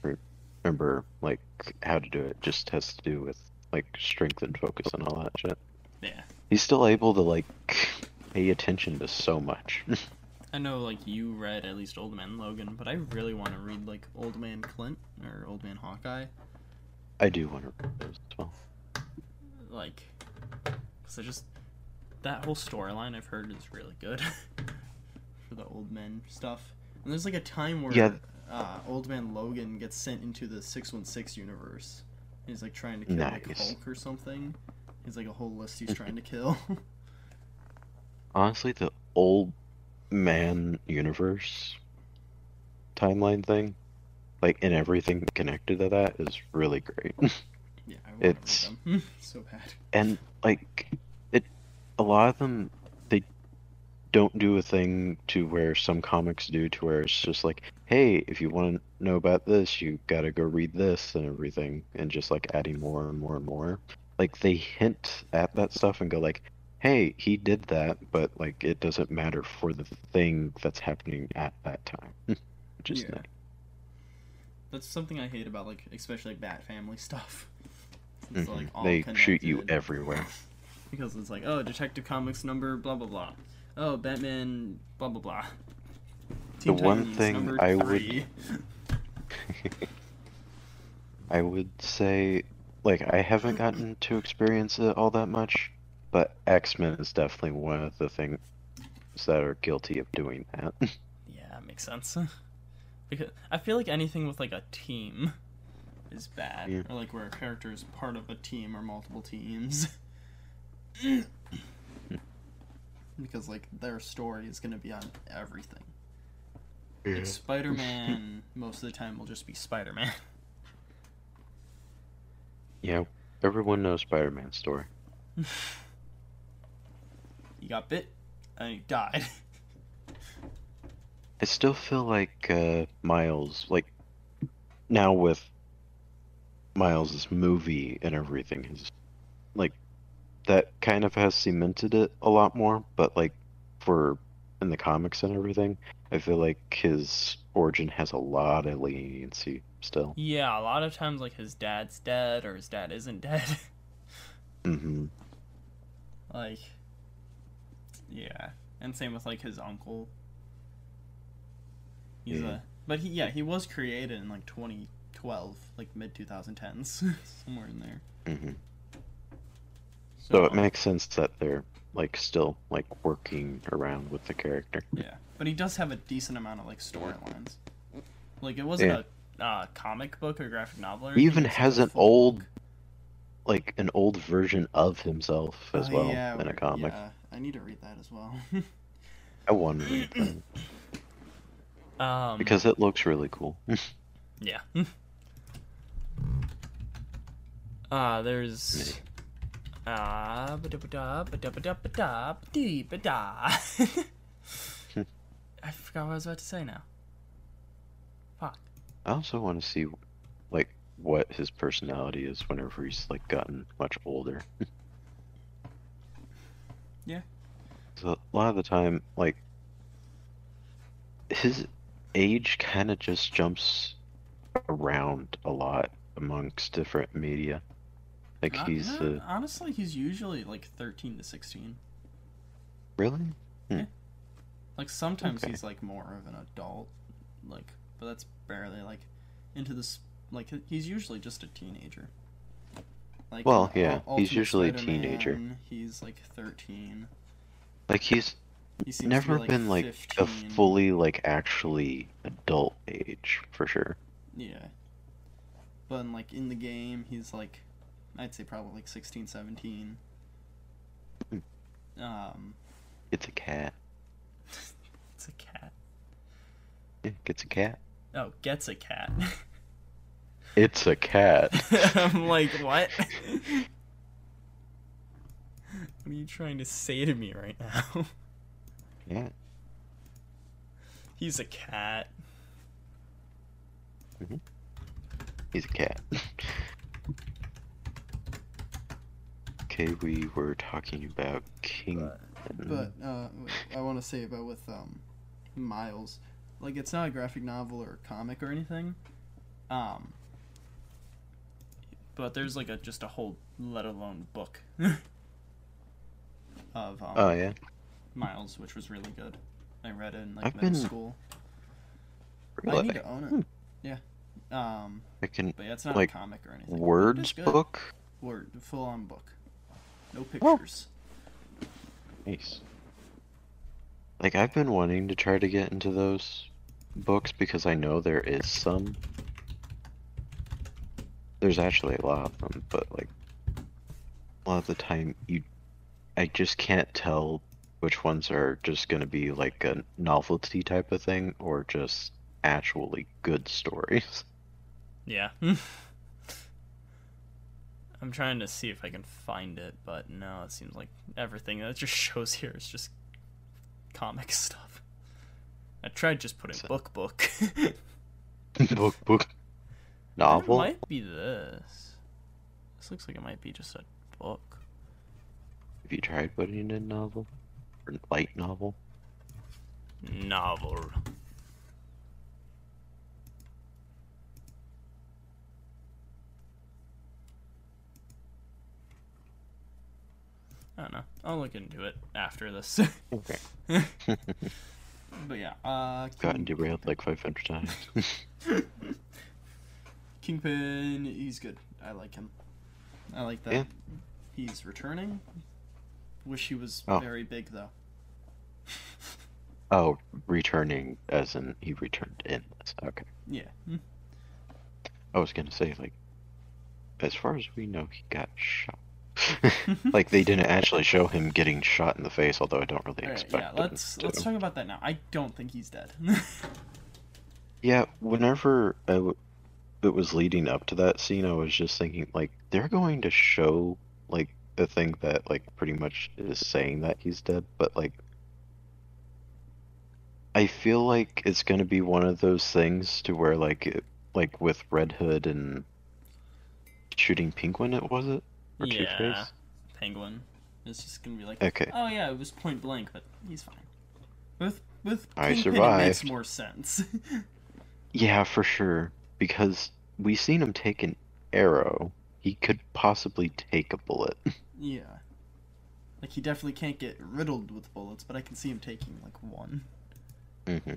remember, like, how to do it. It just has to do with, like, strength and focus and all that shit. Yeah. He's still able to, like, pay attention to so much. I know, like, you read at least Old Man Logan, but I really want to read, like, Old Man Clint or Old Man Hawkeye. I do want to read those as well. Like, because I just... that whole storyline I've heard is really good. For the old men stuff. And there's like a time where Old Man Logan gets sent into the 616 universe. And he's like trying to kill like Hulk or something. He's like a whole list he's trying to kill. Honestly, the Old Man universe timeline thing. Like, and everything connected to that is really great. Yeah, I want it's to read them. So bad. And, like, a lot of them, they don't do a thing to where some comics do to where it's just like, hey, if you want to know about this, you gotta go read this and everything, and just, like, adding more and more and more. Like, they hint at that stuff and go, like, hey, he did that, but, like, it doesn't matter for the thing that's happening at that time. Which is nice. That's something I hate about, like, especially, like, Bat Family stuff. It's, like, all they connected. Shoot you everywhere. Because it's like, oh, Detective Comics number blah blah blah. Oh, Batman blah blah blah. Teen the Titans, one thing I 3. Would... I would say like, I haven't gotten to experience it all that much, but X-Men is definitely one of the things that are guilty of doing that. Yeah, that makes sense. Because I feel like anything with, like, a team is bad. Yeah. Or, like, where a character is part of a team or multiple teams. Because, like, their story is going to be on everything. Yeah. Like, Spider Man, most of the time, will just be Spider Man. Yeah, everyone knows Spider Man's story. He got bit, and he died. I still feel like Miles, like, now with Miles' movie and everything, is, like, that kind of has cemented it a lot more, but, like, for in the comics and everything, I feel like his origin has a lot of leniency still. Yeah, a lot of times, like, his dad's dead or his dad isn't dead. Mm-hmm. Like, yeah. And same with, like, his uncle. He's yeah. But he, yeah, he was created in, like, 2012, like, mid-2010s. Somewhere in there. Mm-hmm. So it makes sense that they're, like, still, like, working around with the character. Yeah, but he does have a decent amount of, like, storylines. Like, it wasn't a comic book or graphic novel or anything. He even has an old book. Like, an old version of himself as well in a comic. Yeah, I need to read that as well. I want to read that. Because it looks really cool. Yeah. There's... I forgot what I was about to say now. Fuck. I also want to see, like, what his personality is whenever he's, like, gotten much older. Yeah. So a lot of the time, like, his age kind of just jumps around a lot amongst different media. Like, honestly, he's usually, like, 13 to 16. Really? Hmm. Yeah. Like, sometimes he's, like, more of an adult. Like, but that's barely, like, into this... Like, he's usually just a teenager. Like, well, yeah, he's usually a teenager. He's, like, 13. Like, he's never been, like, a fully, like, actually adult age, for sure. Yeah. But, in, like, in the game, he's, like... I'd say probably like 16, 17. It's a cat. It's a cat. Yeah, gets a cat. Oh, gets a cat. It's a cat. I'm like, what? What are you trying to say to me right now? Yeah. He's a cat. Mm-hmm. He's a cat. Okay, we were talking about Kingpin. But I want to say about with Miles, like, it's not a graphic novel or a comic or anything, but there's like just a whole, let alone book, of Miles, which was really good. I read it in like middle school. Really? I need to own it. Yeah. I can. But yeah, it's not like a comic or anything. Words book. Word, full on book. No pictures. Oh. Nice. Like, I've been wanting to try to get into those books because I know there is some. There's actually a lot of them, but, like, a lot of the time, I just can't tell which ones are just going to be, like, a novelty type of thing or just actually good stories. Yeah. I'm trying to see if I can find it, but no, it seems like everything that just shows here is just comic stuff. I tried just putting book. book. Novel? It might be this. This looks like it might be just a book. Have you tried putting in novel? Or light novel? Novel. I don't know. I'll look into it after this. Okay. But yeah, gotten derailed like 500 times. Kingpin, he's good. I like him. I like that. Yeah. He's returning. Wish he was very big, though. Oh, returning as in he returned in this. Okay. Yeah. I was going to say, like, as far as we know, he got shot. Like, they didn't actually show him getting shot in the face, although I don't really expect yeah, let's talk about that now. I don't think he's dead. Yeah, whenever it was leading up to that scene, I was just thinking, like, they're going to show, like, a thing that, like, pretty much is saying that he's dead, but, like, I feel like it's going to be one of those things to where, like, with Red Hood and shooting Penguin, was it? Or yeah, Two-Face? Penguin. It's just going to be like, okay. Oh yeah, it was point blank, but he's fine. With Kingpin, it makes more sense. Yeah, for sure. Because we seen him take an arrow. He could possibly take a bullet. Yeah. Like, he definitely can't get riddled with bullets, but I can see him taking, like, one. Mm-hmm.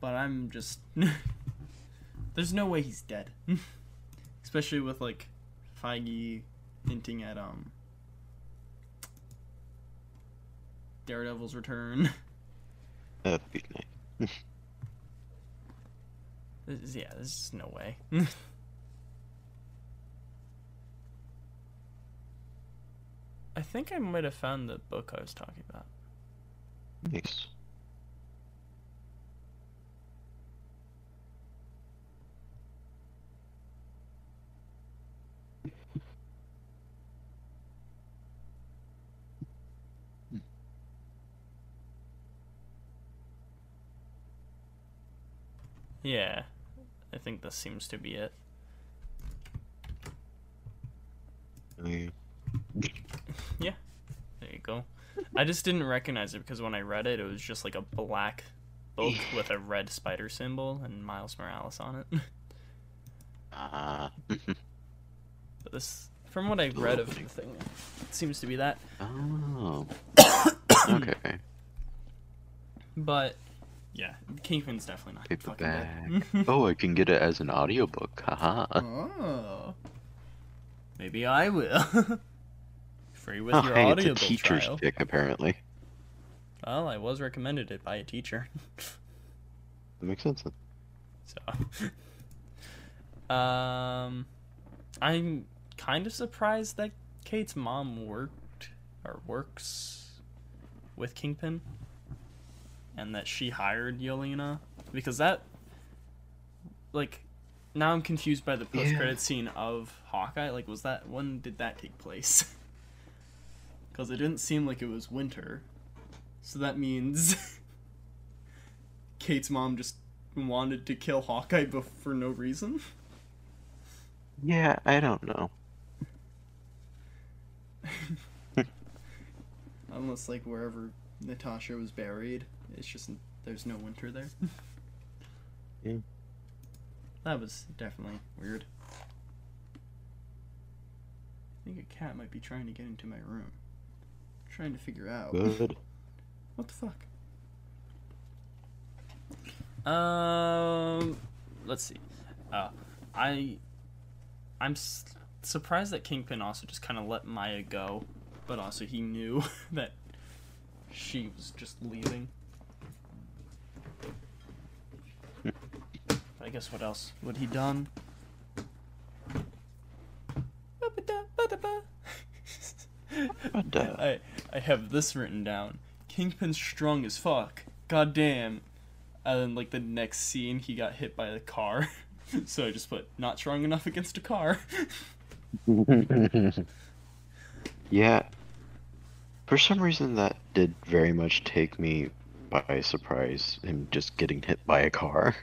But I'm just... There's no way he's dead. Especially with, like, Feige hinting at, Daredevil's return. That'd be nice. Yeah, there's just no way. I think I might have found the book I was talking about. Nice. Yeah, I think this seems to be it. Yeah, there you go. I just didn't recognize it because when I read it, it was just like a black book with a red spider symbol and Miles Morales on it. But this, from what I read of the thing, it seems to be that. Oh. Okay. But... yeah, Kingpin's definitely not fucking dead. Oh, I can get it as an audiobook. Haha. Oh. Maybe I will. Free with your audiobook trial. It's a teacher's pick, apparently. Well, I was recommended it by a teacher. That makes sense, then. So. I'm kind of surprised that Kate's mom works with Kingpin. And that she hired Yelena, because that, like, now I'm confused by the post-credit scene of Hawkeye. Like, was that, when did that take place? Because it didn't seem like it was winter. So that means Kate's mom just wanted to kill Hawkeye for no reason? Yeah, I don't know. Unless, like, wherever Natasha was buried... it's just, there's no winter there. Yeah. That was definitely weird. I think a cat might be trying to get into my room. I'm trying to figure out. Good. What the fuck? Let's see. I'm surprised that Kingpin also just kind of let Maya go, but also he knew that she was just leaving. I guess what else would he done? I have this written down. Kingpin's strong as fuck. God damn. And then, like, the next scene, he got hit by the car. So I just put, not strong enough against a car. Yeah. For some reason, that did very much take me by surprise, him just getting hit by a car.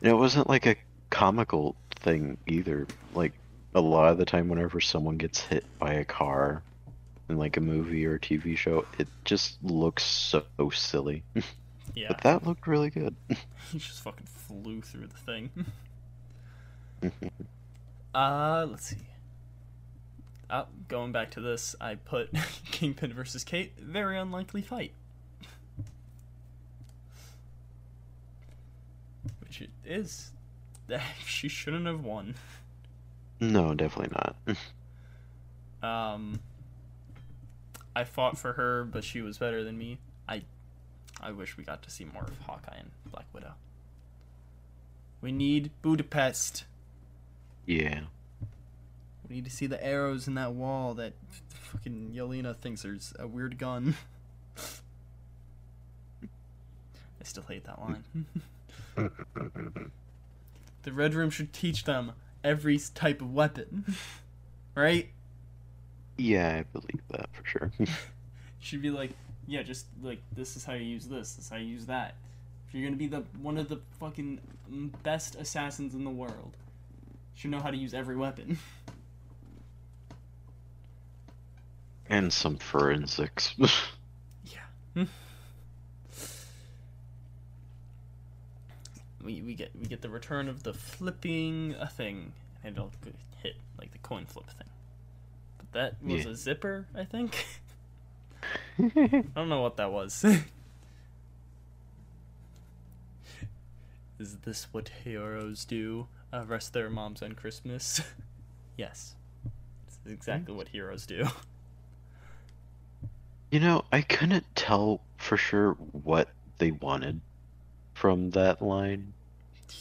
And it wasn't like a comical thing either. Like, a lot of the time whenever someone gets hit by a car in, like, a movie or a TV show, it just looks so silly. Yeah. But that looked really good. He just fucking flew through the thing. Let's see. Going back to this, I put Kingpin versus Kate, very unlikely fight. Which it is. She shouldn't have won. No, definitely not. I fought for her, but she was better than me. I wish we got to see more of Hawkeye and Black Widow. We need Budapest. Yeah. We need to see the arrows in that wall that fucking Yelena thinks there's a weird gun. I still hate that line. The Red Room should teach them every type of weapon. Right? Yeah, I believe that for sure. Should be like, yeah, just like, this is how you use this, this is how you use that. If you're gonna be the one of the fucking best assassins in the world, you should know how to use every weapon. And some forensics. Yeah. We get the return of the flipping thing, and it'll hit like the coin flip thing. But that was a zipper, I think. I don't know what that was. Is this what heroes do? Arrest their moms on Christmas? Yes. This is exactly what heroes do. You know, I couldn't tell for sure what they wanted from that line.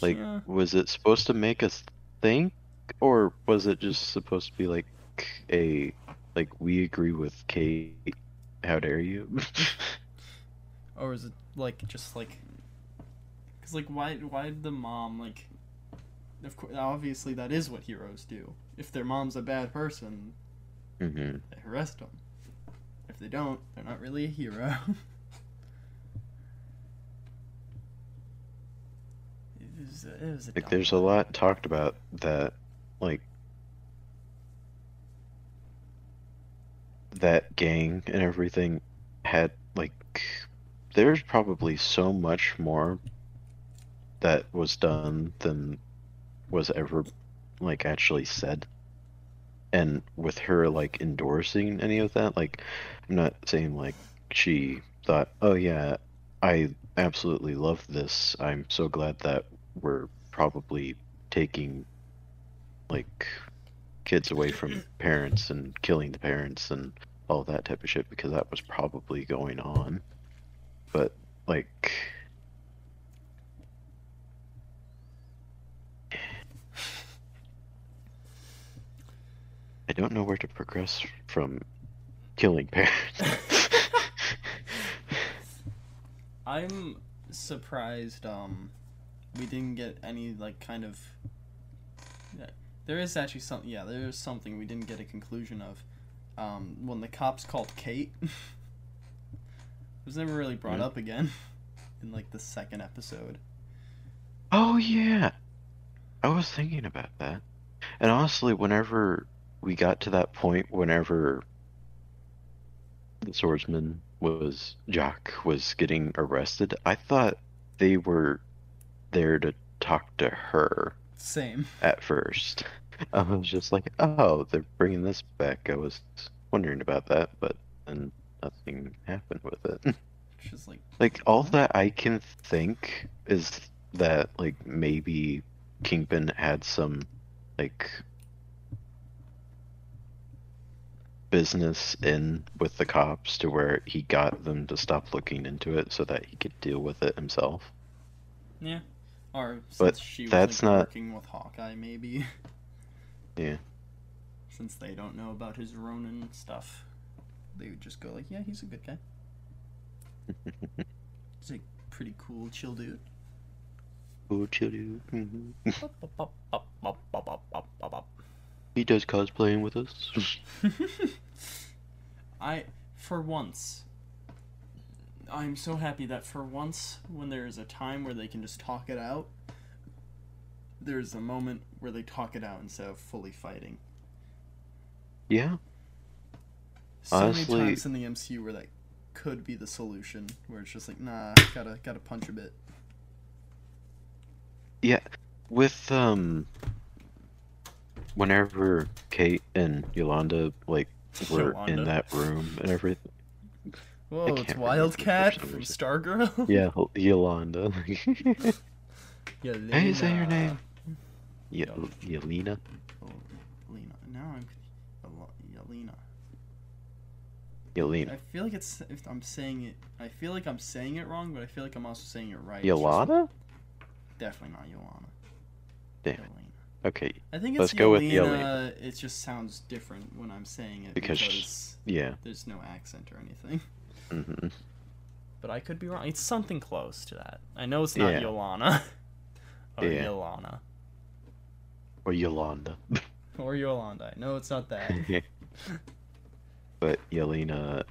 Like, was it supposed to make us think? Or was it just supposed to be like a, like, we agree with Kate, how dare you? Or is it like, just like, because like, why did the mom, like, of course, obviously that is what heroes do. If their mom's a bad person, they arrest them. If they don't, they're not really a hero. It was like, there's a lot talked about that, like, that gang and everything had, like, there's probably so much more that was done than was ever, like, actually said. And with her, like, endorsing any of that, like, I'm not saying, like, she thought, oh yeah, I absolutely love this, I'm so glad that we're probably taking, like, kids away from parents and killing the parents and all that type of shit, because that was probably going on. But, like, I don't know where to progress from killing parents. I'm surprised we didn't get any, like, kind of... There is actually something, there is something we didn't get a conclusion of. When the cops called Kate, it was never really brought up again in, like, the second episode. Oh, yeah. I was thinking about that. And honestly, whenever we got to that point, whenever the swordsman was, Jacques, was getting arrested, I thought they were there to talk to her. Same. At first, I was just like, "Oh, they're bringing this back." I was wondering about that, but then nothing happened with it. She's like, all that I can think is that, like, maybe Kingpin had some, like, business in with the cops to where he got them to stop looking into it so that he could deal with it himself. Yeah. Or since she was working with Hawkeye, maybe. Yeah. Since they don't know about his Ronan stuff, they would just go like, yeah, he's a good guy. He's a pretty cool, chill dude. Cool, chill dude. He does cosplaying with us. I'm so happy that for once, when there is a time where they can just talk it out, there's a moment where they talk it out instead of fully fighting. Yeah. So honestly, many times in the MCU where that could be the solution, where it's just like, nah, gotta punch a bit. Yeah. With, whenever Kate and Yolanda, like, were in that room and everything... Whoa, it's Wildcat from Stargirl? Yeah, Yolanda. Yelena. How do you say your name? Yelena? now I'm Yelena. Yelena. I feel like it's if I'm saying it. I feel like I'm saying it wrong, but I feel like I'm also saying it right. Yolanda? Definitely not Yolanda. Damn. Yelena. Okay. I think it's let's Yelena, go with Yelena. It just sounds different when I'm saying it because yeah, there's no accent or anything. Mm-hmm. But I could be wrong. It's something close to that. I know it's not yeah. Yolanda. Or yeah. Yelena. Or Yolanda. Or Yolanda. No, it's not that. But Yelena,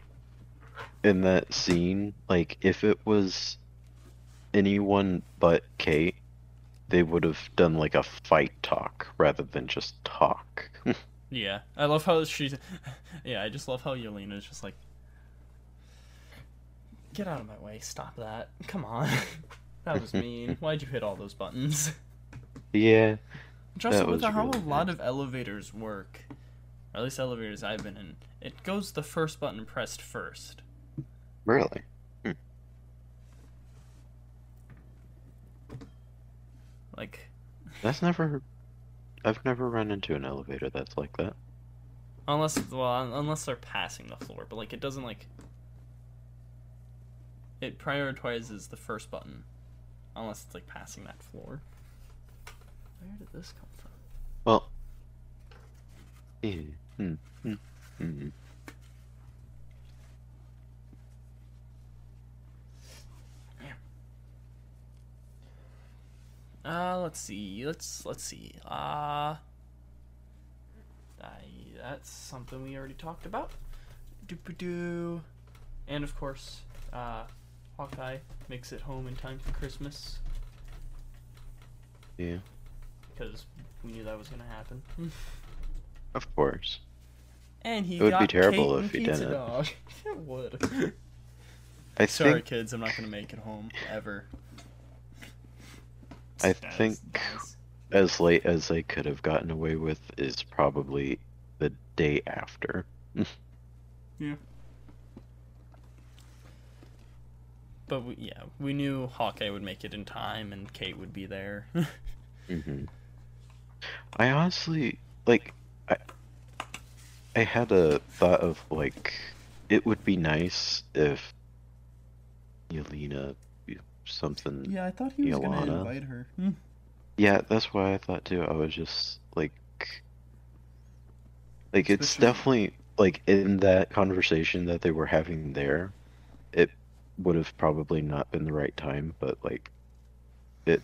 in that scene, like, if it was anyone but Kate, they would have done, like, a fight talk rather than just talk. Yeah. I love how she's... Yeah, I just love how Yelena's just like, get out of my way. Stop that. Come on. That was mean. Why'd you hit all those buttons? Yeah. Just with how really a lot of elevators work, or at least elevators I've been in, it goes the first button pressed first. Really? Hmm. Like... That's never... I've never run into an elevator that's like that. Unless, well, unless they're passing the floor, but like it doesn't like... It prioritizes the first button, unless it's like passing that floor. Where did this come from? Well, yeah. Let's see. Let's see. That's something we already talked about. Doop-a-doo. And of course, Hawkeye makes it home in time for Christmas. Yeah. Because we knew that was gonna happen. Of course. And he got Kate and Pizza Dog. It would be terrible if he didn't. It would. Sorry, kids, I'm not gonna make it home ever. I think as late as they could have gotten away with is probably the day after. Yeah. But we, yeah, we knew Hawkeye would make it in time, and Kate would be there. Mm-hmm. I honestly, like, I had a thought of, like, it would be nice if Yelena something... Yeah, I thought he was going to invite her. Yeah, that's what I thought, too. I was just, like... Like, especially... it's definitely, like, in that conversation that they were having there, it would have probably not been the right time, but, like, it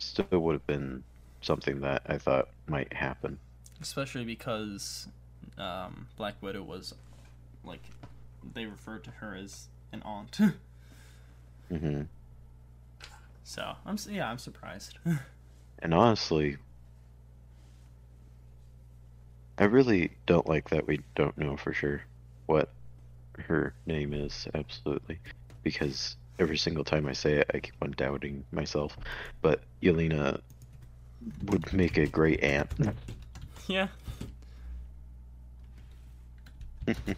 still would have been... something that I thought might happen. Especially because Black Widow was, like, they referred to her as an aunt. Mm-hmm. So, I'm surprised. And honestly, I really don't like that we don't know for sure what her name is, absolutely. Because every single time I say it, I keep on doubting myself. But Yelena... would make a great aunt. Yeah. Yelena.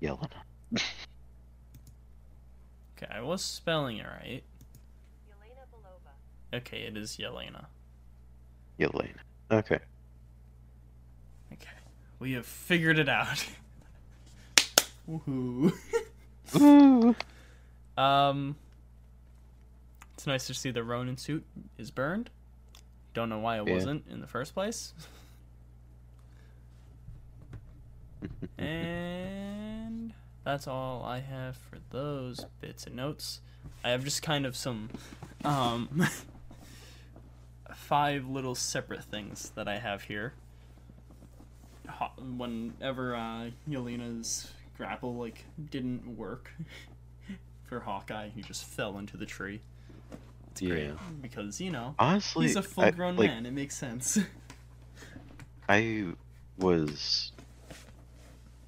Yelena. Okay, I was spelling it right. Yelena Belova. Okay, it is Yelena. Yelena. Okay. Okay. We have figured it out. Woohoo. Woo. It's nice to see the Ronin suit is burned. Don't know why it wasn't in the first place. And that's all I have for those bits and notes. I have just kind of some five little separate things that I have here. Whenever Yelena's grapple like didn't work for Hawkeye, he just fell into the tree. It's great because, you know, honestly, he's a full-grown man. It makes sense. I was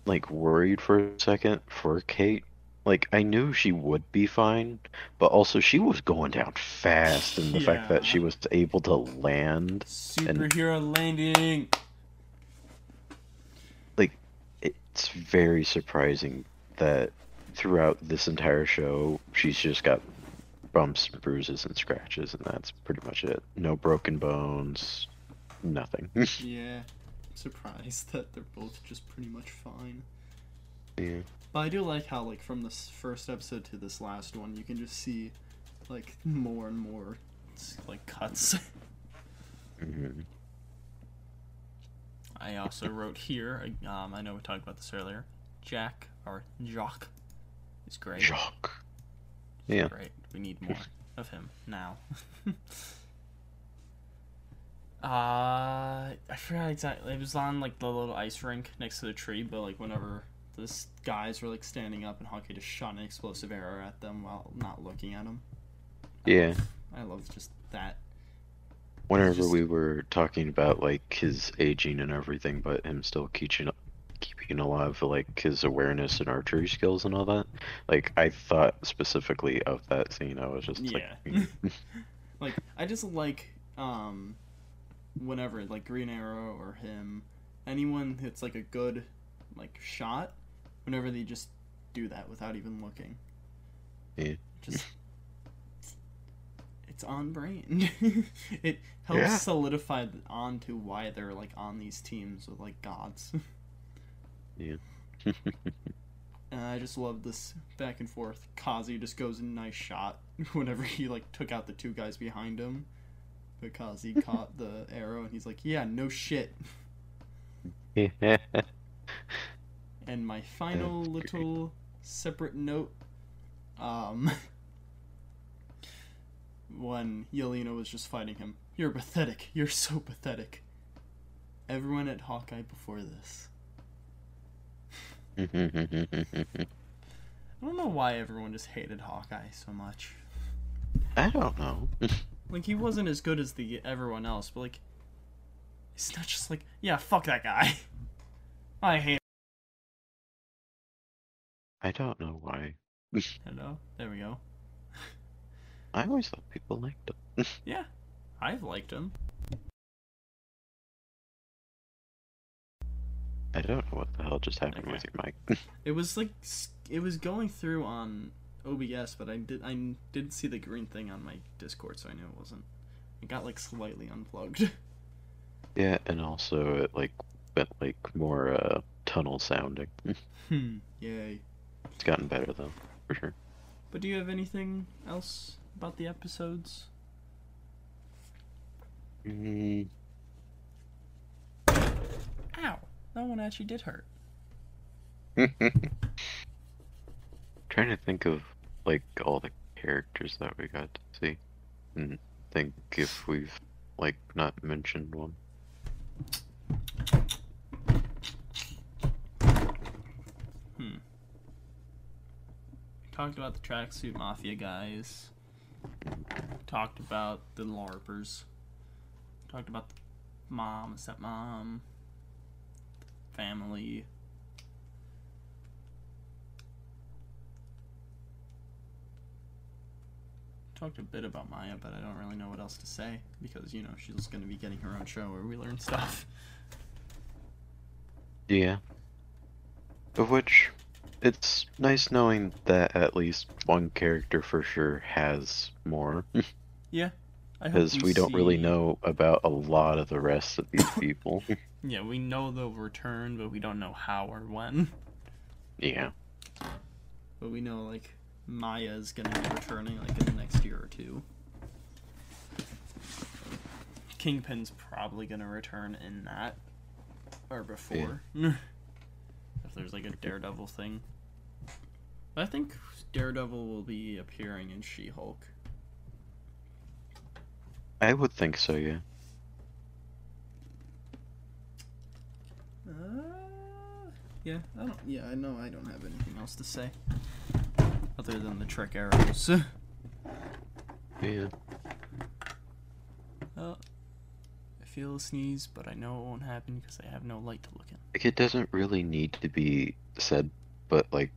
like worried for a second for Kate. Like, I knew she would be fine, but also she was going down fast, and the fact that she was able to land. Superhero landing! It's very surprising that throughout this entire show, she's just got bumps and bruises and scratches, and that's pretty much it. No broken bones, nothing. Yeah, I'm surprised that they're both just pretty much fine. Yeah. But I do like how, like, from this first episode to this last one, you can just see, like, more and more, like, cuts. Mm-hmm. I also wrote here, I know we talked about this earlier, Jacques is great. Jacques. He's yeah. Great. We need more of him now. I forgot exactly. It was on, like, the little ice rink next to the tree, but, like, whenever the guys were, like, standing up and Hawkeye just shot an explosive arrow at them while not looking at them. Yeah. I love just that. Whenever just... we were talking about, like, his aging and everything, but him still keeping alive, like, his awareness and archery skills and all that, like, I thought specifically of that scene. I was just yeah. like... Like, I just like, whenever, like, Green Arrow or him, anyone that's, like, a good, like, shot, whenever they just do that without even looking. Yeah. Just... It's on brand. It helps yeah. solidify onto why they're, like, on these teams with, like, gods. Yeah. I just love this back and forth. Kazi just goes in nice shot whenever he, like, took out the two guys behind him. But Kazi caught the arrow and he's like, yeah, no shit. Yeah. And my final little separate note, when Yelena was just fighting him. You're pathetic. You're so pathetic. Everyone at Hawkeye before this. I don't know why everyone just hated Hawkeye so much. I don't know. Like, he wasn't as good as the everyone else, but, like, it's not just like, yeah, fuck that guy. I hate him. I don't know why. Hello? There we go. I always thought people liked him. Yeah, I've liked him. I don't know what the hell just happened okay. with your mic. It was like it was going through on OBS, but I did see the green thing on my Discord, so I knew it wasn't. It got like slightly unplugged. Yeah, and also it like went like more tunnel sounding. Yay! It's gotten better though, for sure. But do you have anything else about the episodes? Ow! That one actually did hurt. Trying to think of, like, all the characters that we got to see. And think if we've, like, not mentioned one. We talked about the Tracksuit Mafia guys. Talked about the LARPers. Talked about the mom, stepmom. Family. Talked a bit about Maya, but I don't really know what else to say because, you know, she's going to be getting her own show where we learn stuff. Yeah. Of which, it's nice knowing that at least one character for sure has more. Yeah. Because we don't really know about a lot of the rest of these people. Yeah, we know they'll return, but we don't know how or when. Yeah. But we know, like, Maya's gonna be returning, like, in the next year or two. Kingpin's probably gonna return in that. Or before. Yeah. If there's, like, a Daredevil thing. But I think Daredevil will be appearing in She-Hulk. I would think so, yeah. Yeah, I know I don't have anything else to say. Other than the trick arrows. Yeah. I feel a sneeze, but I know it won't happen because I have no light to look in. Like, it doesn't really need to be said, but, like...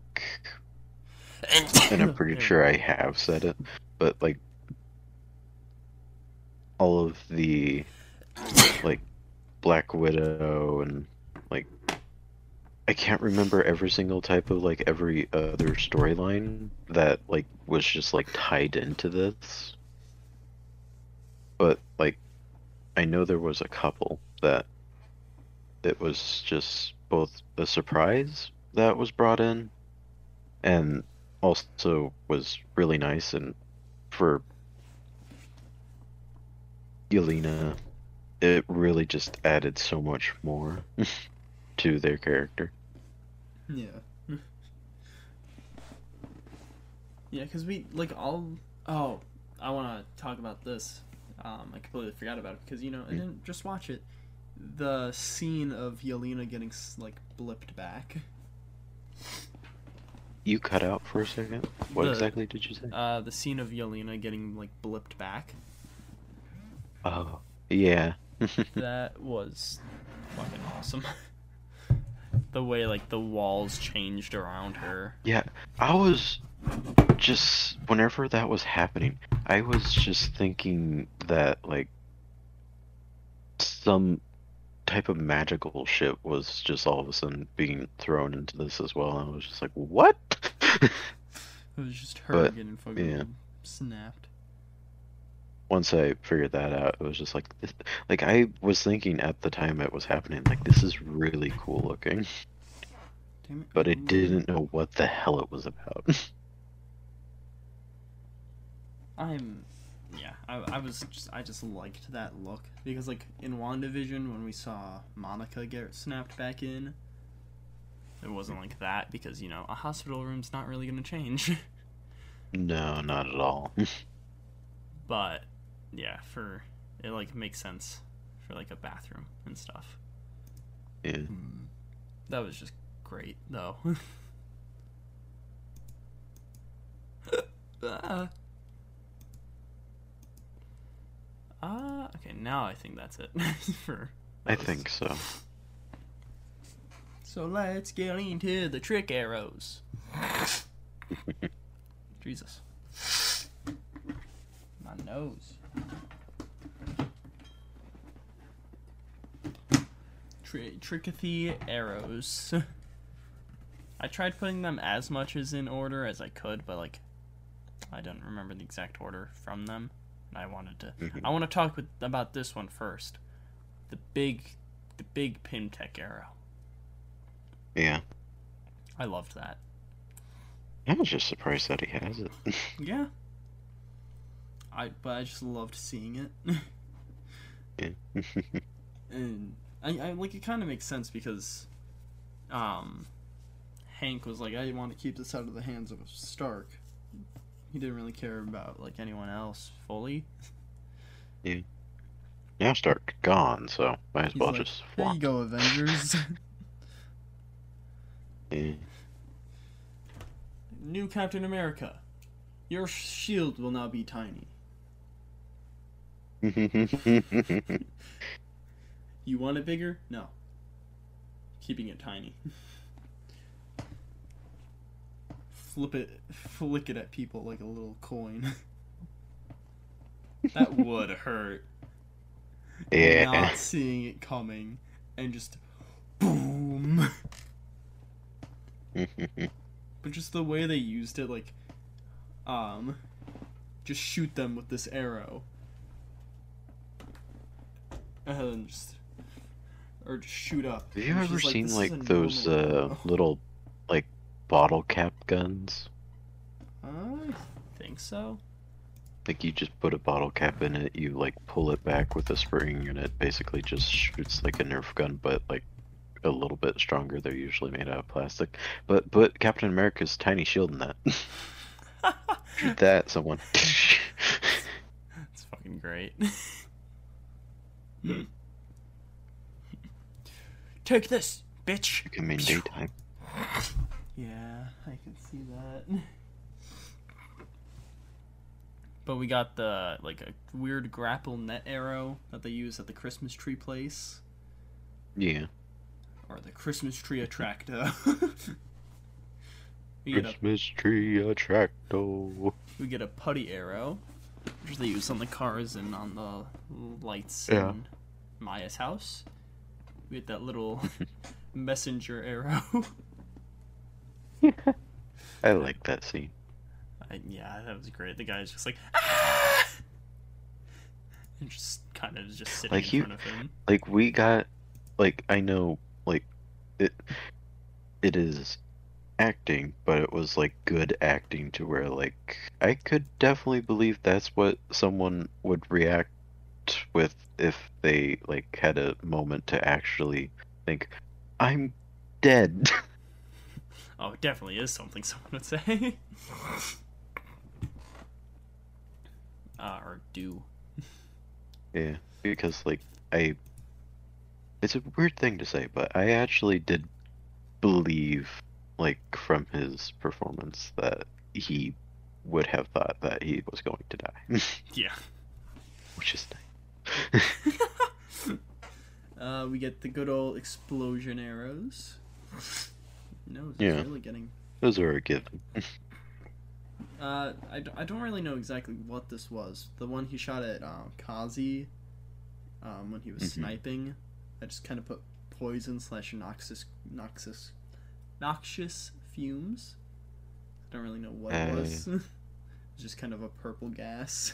and I'm pretty sure I have said it, but, like... all of the, like, Black Widow and, like, I can't remember every single type of like every other storyline that like was just like tied into this, but like I know there was a couple that it was just both a surprise that was brought in and also was really nice, and for Yelena it really just added so much more to their character. Yeah. Yeah, because we, like, all... Oh, I want to talk about this. I completely forgot about it, because, you know, I didn't just watch it. The scene of Yelena getting, like, blipped back. You cut out for a second? What exactly did you say? The scene of Yelena getting, like, blipped back. Oh, yeah. That was fucking awesome. The way, like, the walls changed around her. Yeah, I was just, whenever that was happening, I was just thinking that, like, some type of magical shit was just all of a sudden being thrown into this as well. And I was just like, what? It was just her getting fucking snapped. Once I figured that out, it was just like, this, like I was thinking at the time it was happening, like this is really cool looking, but I didn't know what the hell it was about. I just liked that look, because like in WandaVision when we saw Monica get snapped back in, it wasn't like that, because you know a hospital room's not really gonna change. No, not at all. But yeah, for it like makes sense for like a bathroom and stuff. Yeah. That was just great though. Okay, now I think that's it. I think so. So let's get into the trick arrows. Jesus. My nose. Trickathy arrows. I tried putting them as much as in order as I could, but like I don't remember the exact order from them, and I want to talk about this one first. The big Pimtech arrow. Yeah. I loved that. I was just surprised that he has it. Yeah. But I just loved seeing it. And I like it kind of makes sense, because Hank was like, I want to keep this out of the hands of Stark. He didn't really care about like anyone else fully. Yeah. Now Stark's gone, so might as well like, just swap. There you go, Avengers. Yeah. New Captain America. Your shield will now be tiny. You want it bigger? No. Keeping it tiny. Flick it at people like a little coin. That would hurt. Yeah. Not seeing it coming and just boom. But just the way they used it, like just shoot them with this arrow. And just, or just shoot up. Have you ever seen like those little like bottle cap guns? I think so. Like you just put a bottle cap in it, you like pull it back with a spring, and it basically just shoots like a Nerf gun, but like a little bit stronger. They're usually made out of plastic. But put Captain America's tiny shield in that. Shoot that, someone. That's fucking great. Take this, bitch. You can mean daytime. Yeah, I can see that. But we got the like a weird grapple net arrow that they use at the Christmas tree place. Yeah. Or the Christmas tree attractor. We get a putty arrow, which they use on the cars and on the lights in Maya's house. We get that little messenger arrow. I like that scene. Yeah, that was great. The guy's just like, ah! And just kind of just sitting like in front of him. Like, we got, like, I know, like, it is acting, but it was, like, good acting to where, like, I could definitely believe that's what someone would react with if they, like, had a moment to actually think, I'm dead. Oh, it definitely is something someone would say. Or do. Yeah, because, like, it's a weird thing to say, but I actually did believe, like, from his performance that he would have thought that he was going to die. Yeah. Which is nice. We get the good old explosion arrows. No, yeah. Really getting... Those are a given. I don't really know exactly what this was. The one he shot at Kazi when he was sniping. I just kind of put poison / noxious fumes. I don't really know what it was. It was just kind of a purple gas.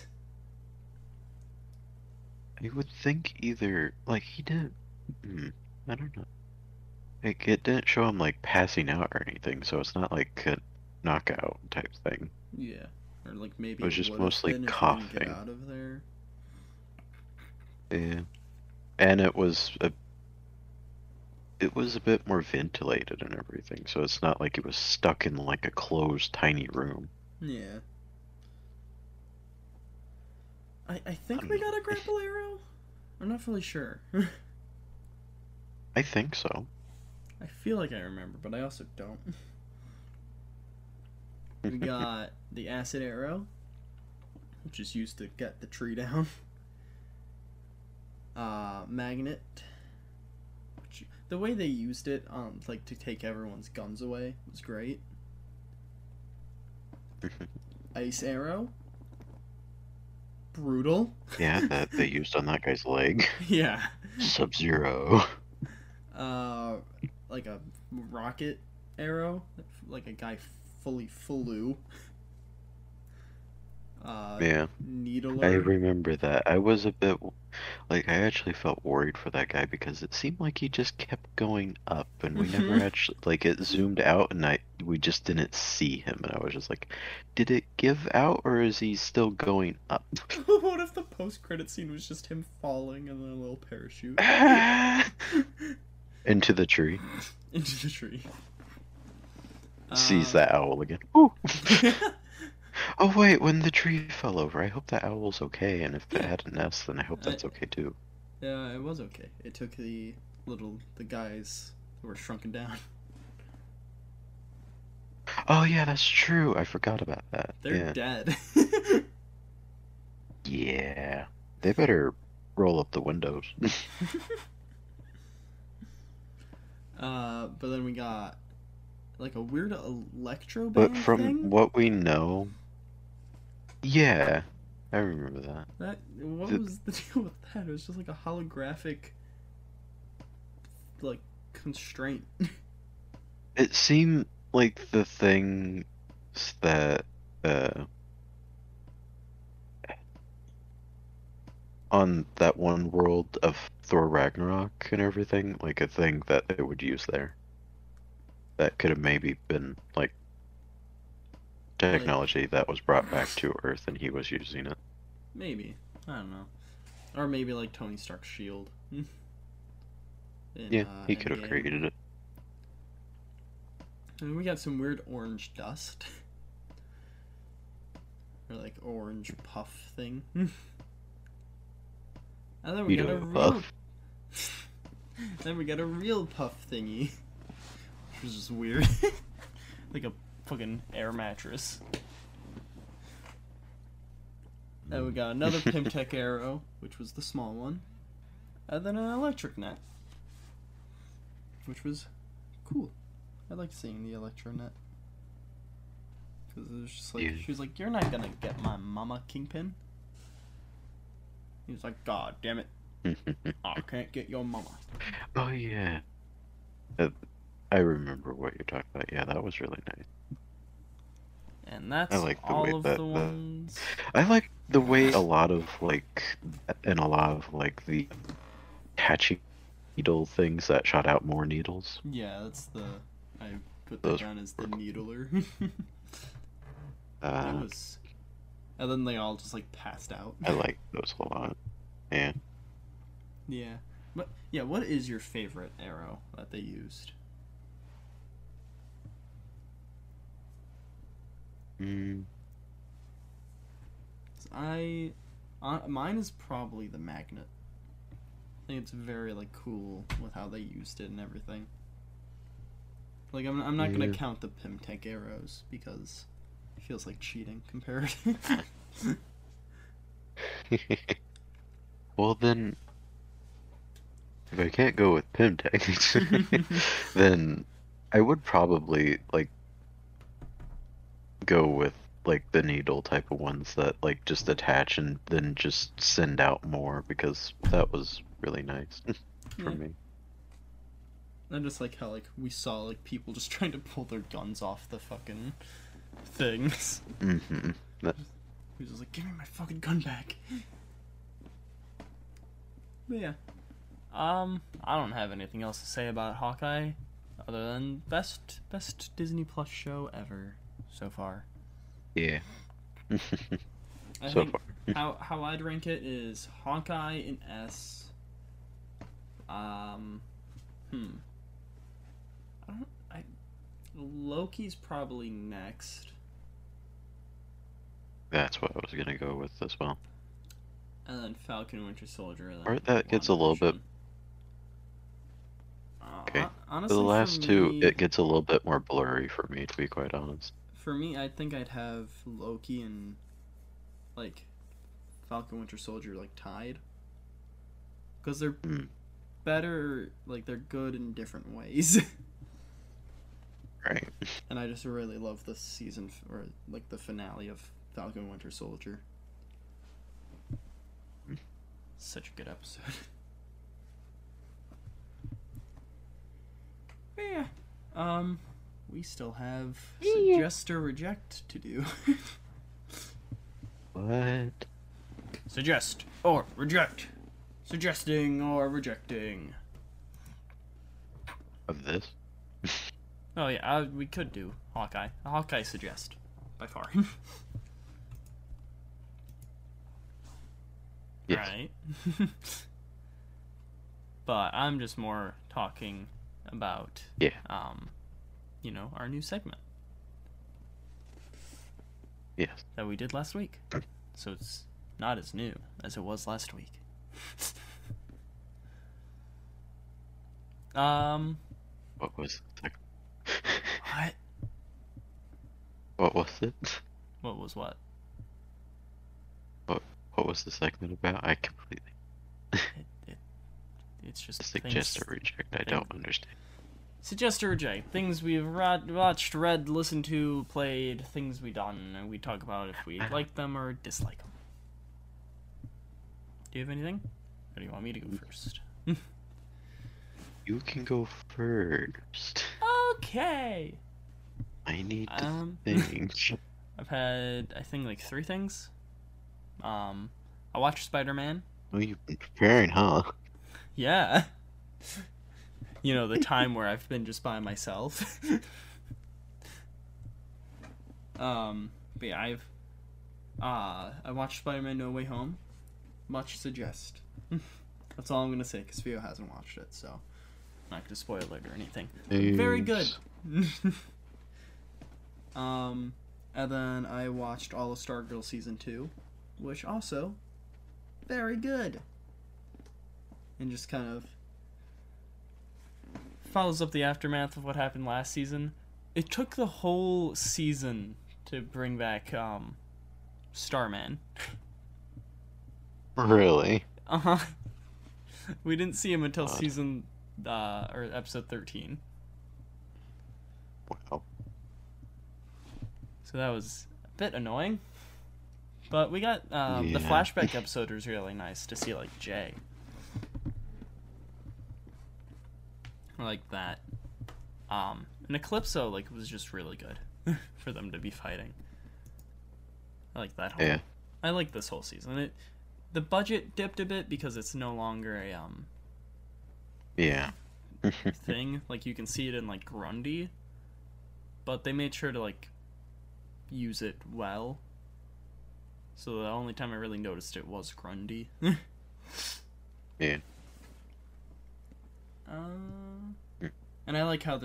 I would think either... Like, he didn't... I don't know. Like, it didn't show him, like, passing out or anything, so it's not, like, a knockout type thing. Yeah. Or, like, maybe it was just mostly coughing. Get out of there. Yeah. And it was a bit more ventilated and everything, so it's not like it was stuck in, like, a closed, tiny room. Yeah. I think we got a grapple arrow? I'm not fully sure. I think so. I feel like I remember, but I also don't. We got the acid arrow, which is used to get the tree down. Magnet. Which, the way they used it, like to take everyone's guns away, was great. Ice arrow. Brutal. Yeah, that they used on that guy's leg. Yeah. Sub-Zero. Like a rocket arrow, like a guy fully flew. Yeah. Needle. I remember that. I was a bit, like, I actually felt worried for that guy because it seemed like he just kept going up, and we never actually, like, it zoomed out, and we just didn't see him, and I was just like, did it give out, or is he still going up? What if the post-credit scene was just him falling in a little parachute? Into the tree. Into the tree. Sees that owl again. Ooh. Oh wait, when the tree fell over, I hope that owl's okay, and if it had a nest, then I hope that's okay too. Yeah, it was okay. It took the guys that were shrunken down. Oh yeah, that's true. I forgot about that. They're dead. Yeah. They better roll up the windows. But then we got, like, a weird electro band thing? But from what we know... Yeah, I remember that. What was the deal with that? It was just, like, a holographic, like, constraint. It seemed like the things that, on that one world of Thor Ragnarok and everything, like a thing that they would use there. That could have maybe been, like, technology that was brought back to Earth and he was using it. Maybe. I don't know. Or maybe, like, Tony Stark's SHIELD. Yeah, he could have created it. And we got some weird orange dust. Or, like, orange puff thing. And then we got a real puff. Then we got a real puff thingy, which was just weird, like a fucking air mattress. Then we got another Pimtech arrow, which was the small one, and then an electric net, which was cool. I like seeing the electro net because it was just like she was like, "You're not gonna get my mama, Kingpin." He was like, God damn it. I can't get your mama. Oh, yeah. I remember what you're talking about. Yeah, that was really nice. And that's all of the ones. I like the way a lot of the patchy needle things that shot out more needles. Yeah, that's the I put that down as the needler. And then they all just like passed out. I like those a lot. Yeah. Yeah, but yeah, what is your favorite arrow that they used? Mine is probably the magnet. I think it's very cool with how they used it and everything. I'm not gonna count the Pimtech arrows because it feels like cheating compared. Well then, if I can't go with Pimtech, then I would probably go with the needle type of ones that just attach and then just send out more, because that was really nice for me. I just like how we saw people just trying to pull their guns off the fucking things. He was just like, give me my fucking gun back. But yeah, I don't have anything else to say about Hawkeye other than best Disney Plus show ever so far. Yeah. I think how I'd rank it is Hawkeye in S. Loki's probably next. That's what I was gonna go with as well. And then Falcon, Winter Soldier. Or that gets a little bit. Okay. Honestly, for the last two, it gets a little bit more blurry for me, to be quite honest. For me, I think I'd have Loki and Falcon, Winter Soldier tied, because they're better. They're good in different ways. Right. And I just really love the season, or the finale of Falcon, Winter Soldier. Such a good episode. But yeah. We still have suggest or reject to do. What? Suggest or reject. Suggesting or rejecting. Of this? Oh yeah, we could do Hawkeye. Hawkeye suggest, by far. Yes. Right. But I'm just more talking about you know, our new segment. Yes. That we did last week. So it's not as new as it was last week. What was it? What? What was it? What was what? What was the segment about? I completely... It's just suggest or reject. I don't understand. Suggest or reject. Things we've watched, read, listened to, played, things we've done, and we talk about if we like them or dislike them. Do you have anything? Or do you want me to go first? You can go first. Okay. I need to think. I've had, I think, 3 things. I watched Spider Man. Oh, you've been preparing, huh? Yeah. You know, the time where I've been just by myself. But yeah, I watched Spider-Man No Way Home. Much suggest. That's all I'm going to say, because Theo hasn't watched it, so I'm not going to spoil it or anything. Thanks. Very good. And then I watched all of Stargirl Season 2, which also, very good. And just kind of follows up the aftermath of what happened last season. It took the whole season to bring back Starman. Really? We didn't see him until season or episode 13. Wow. So that was a bit annoying, but we got the flashback episode was really nice to see Jay. I like that. And Eclipso, like, was just really good for them to be fighting. I like that whole... Yeah. I like this whole season. The budget dipped a bit because it's no longer a... Yeah. thing. Like, you can see it in, like, Grundy. But they made sure to, like, use it well. So the only time I really noticed it was Grundy. Yeah. And I like how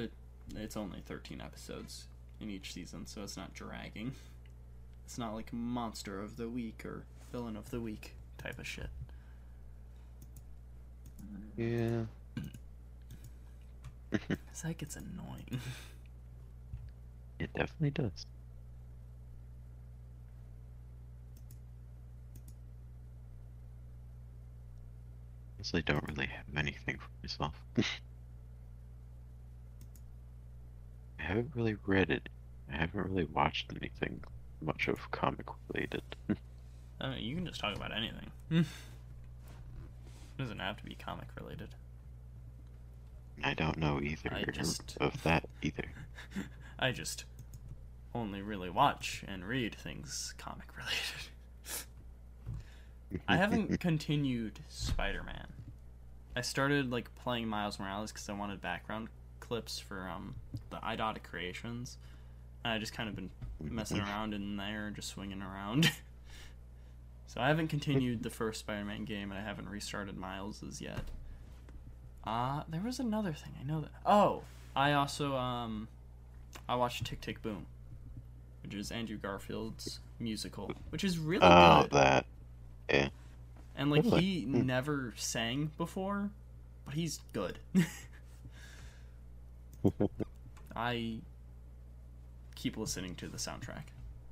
it's only 13 episodes in each season, so it's not dragging. It's not like monster of the week or villain of the week type of shit. Yeah. 'Cause that gets annoying. It definitely does. I don't really have anything for myself. I haven't really read it. I haven't really watched anything much of comic related. You can just talk about anything. It doesn't have to be comic related. I don't know either of that. I just only really watch and read things comic related. I haven't continued Spider Man. I started like playing Miles Morales because I wanted background clips for the Idota creations. And I just kind of been messing around in there, just swinging around. So I haven't continued the first Spider Man game, and I haven't restarted Miles's yet. There was another thing I know that. Oh, I also I watched Tick Tick Boom, which is Andrew Garfield's musical, which is really good. Oh, that. Yeah. And like really? He never sang before, but he's good. I keep listening to the soundtrack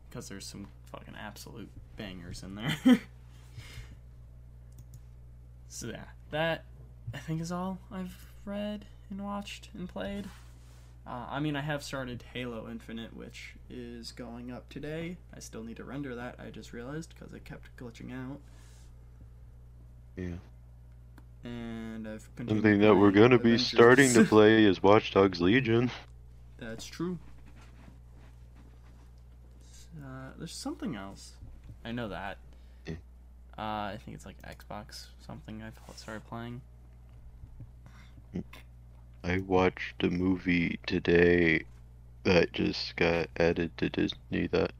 because there's some fucking absolute bangers in there. So yeah, that I think is all I've read and watched and played. I mean, I have started Halo Infinite, which is going up today. I still need to render that, I just realized, because it kept glitching out. Yeah. And I've continued... Something that we're going to be starting to play is Watch Dogs Legion. That's true. There's something else. I know that. Yeah. I think it's like Xbox something I started playing. I watched a movie today that just got added to Disney that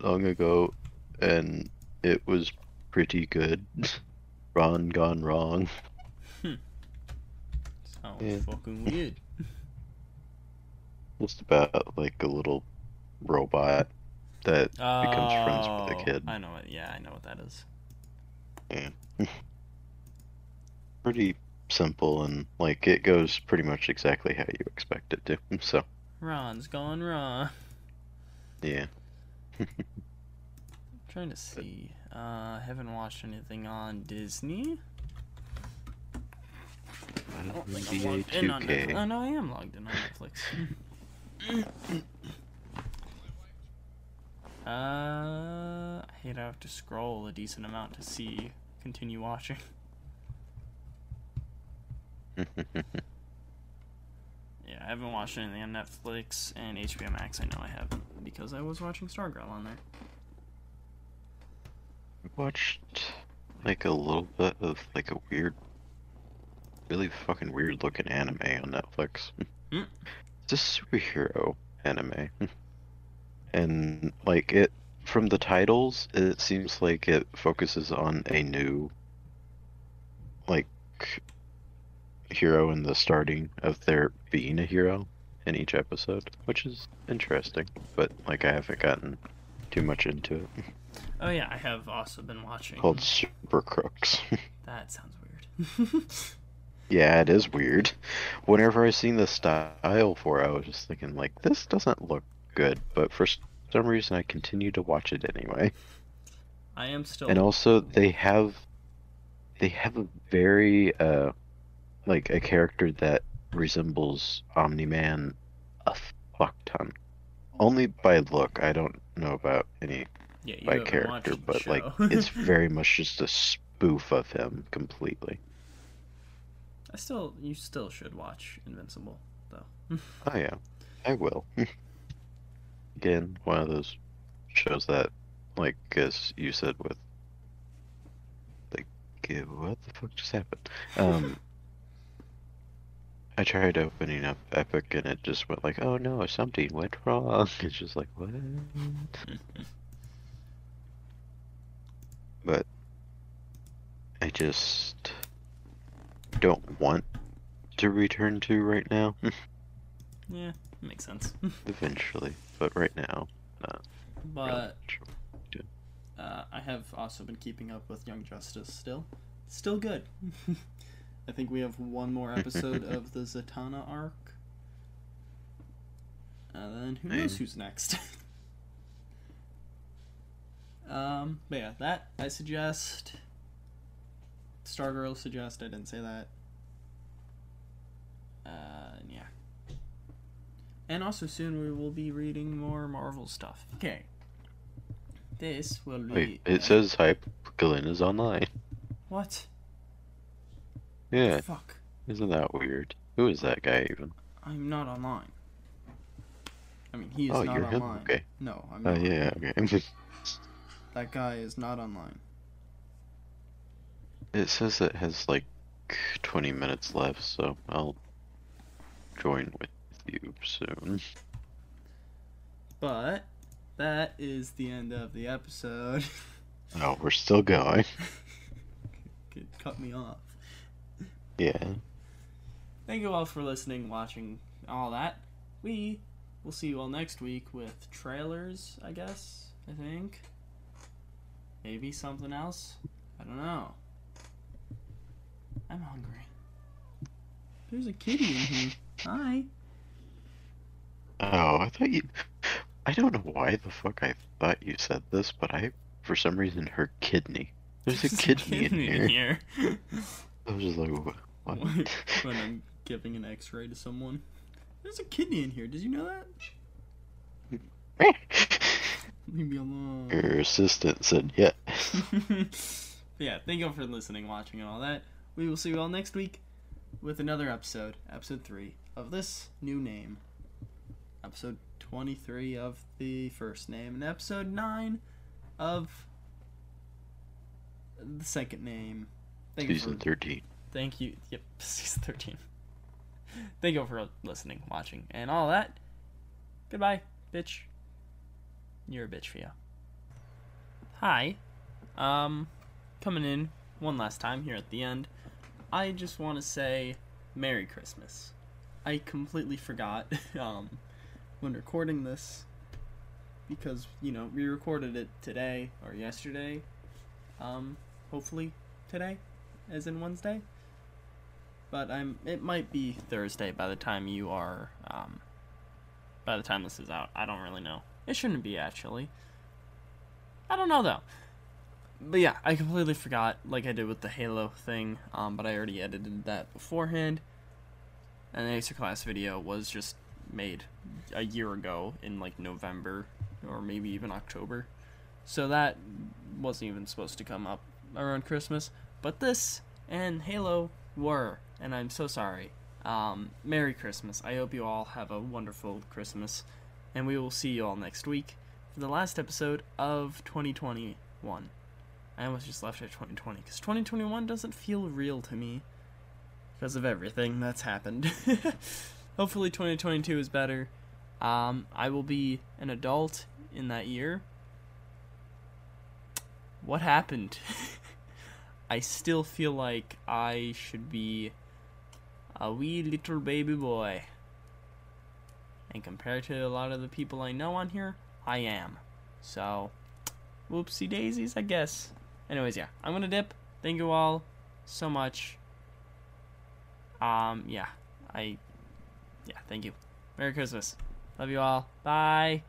long ago, and it was pretty good. Ron Gone Wrong. Sounds fucking weird. Just about like a little robot that becomes friends with a kid. I know it. Yeah, I know what that is. Yeah. Pretty simple, and like it goes pretty much exactly how you expect it to. So Ron's gone wrong. Yeah. I'm trying to see. I haven't watched anything on Disney. I don't think I'm logged in on Netflix. Oh no, I am logged in on Netflix. I hate I have to scroll a decent amount to see continue watching. Yeah, I haven't watched anything on Netflix and HBO Max. I know I haven't because I was watching Stargirl on there. I watched like a little bit of like a weird, really fucking weird looking anime on Netflix. It's a superhero anime, and like it from the titles, it seems like it focuses on a new like hero in the starting of their being a hero in each episode, which is interesting, but like I haven't gotten too much into it. Oh yeah, I have also been watching called Super Crooks. That sounds weird. Yeah, it is weird. Whenever I seen the style for it, I was just thinking like this doesn't look good, but for some reason I continue to watch it anyway. I am still. And also they have a very like a character that resembles Omni-Man a fuck ton. Only by look, I don't know about any by character, but like it's very much just a spoof of him completely. You still should watch Invincible. though. Oh yeah, I will. Again, one of those shows that, like, as you said with, like, what the fuck just happened? I tried opening up Epic and it just went like, oh no, something went wrong. It's just like, what? But I just don't want to return to right now. Yeah, makes sense. Eventually, but right now, not. But really. I have also been keeping up with Young Justice still. Still good. I think we have one more episode of the Zatanna arc. And then who knows who's next. But yeah, that I suggest. Stargirl suggest, I didn't say that. Yeah. And also soon we will be reading more Marvel stuff. Okay. This will be... Wait, it says hype. Yelena's online. What? Yeah. Fuck. Isn't that weird? Who is that guy even? I'm not online. I mean, he is not online. Oh, you're him? Okay. No, I'm not. Oh, yeah, okay. That guy is not online. It says it has, like, 20 minutes left, so I'll join with you soon. But that is the end of the episode. Oh, we're still going. Could cut me off. Yeah. Thank you all for listening, watching, all that. We will see you all next week with trailers, I guess. I think. Maybe something else. I don't know. I'm hungry. There's a kitty in here. Hi. Oh, I thought you... I don't know why the fuck I thought you said this, but I, for some reason, heard kidney. There's a kidney in here. I was just like, what? When I'm giving an x-ray to someone. There's a kidney in here. Did you know that? Leave me alone. Your assistant said, yeah. Yeah, thank you all for listening, watching, and all that. We will see you all next week with another episode, episode 3 of this new name, episode 23 of the first name, and episode 9 of the second name. Season 13. Thank you. Yep, season 13. Thank you all for listening, watching, and all that. Goodbye, bitch. You're a bitch, Fia. Hi. Coming in one last time here at the end. I just want to say Merry Christmas. I completely forgot when recording this because, you know, we recorded it today or yesterday. Hopefully today. As in Wednesday, but it might be Thursday by the time you are, by the time this is out. I don't really know. It shouldn't be, actually. I don't know, though. But yeah, I completely forgot, like I did with the Halo thing, but I already edited that beforehand, and the Extra Class video was just made a year ago in, like, November, or maybe even October, so that wasn't even supposed to come up around Christmas. But this and Halo were, and I'm so sorry. Merry Christmas. I hope you all have a wonderful Christmas, and we will see you all next week for the last episode of 2021. I almost just left at 2020, because 2021 doesn't feel real to me because of everything that's happened. Hopefully 2022 is better. I will be an adult in that year. What happened? I still feel like I should be a wee little baby boy. And compared to a lot of the people I know on here, I am. So, whoopsie daisies, I guess. Anyways, yeah, I'm gonna dip. Thank you all so much. Yeah, thank you. Merry Christmas. Love you all. Bye.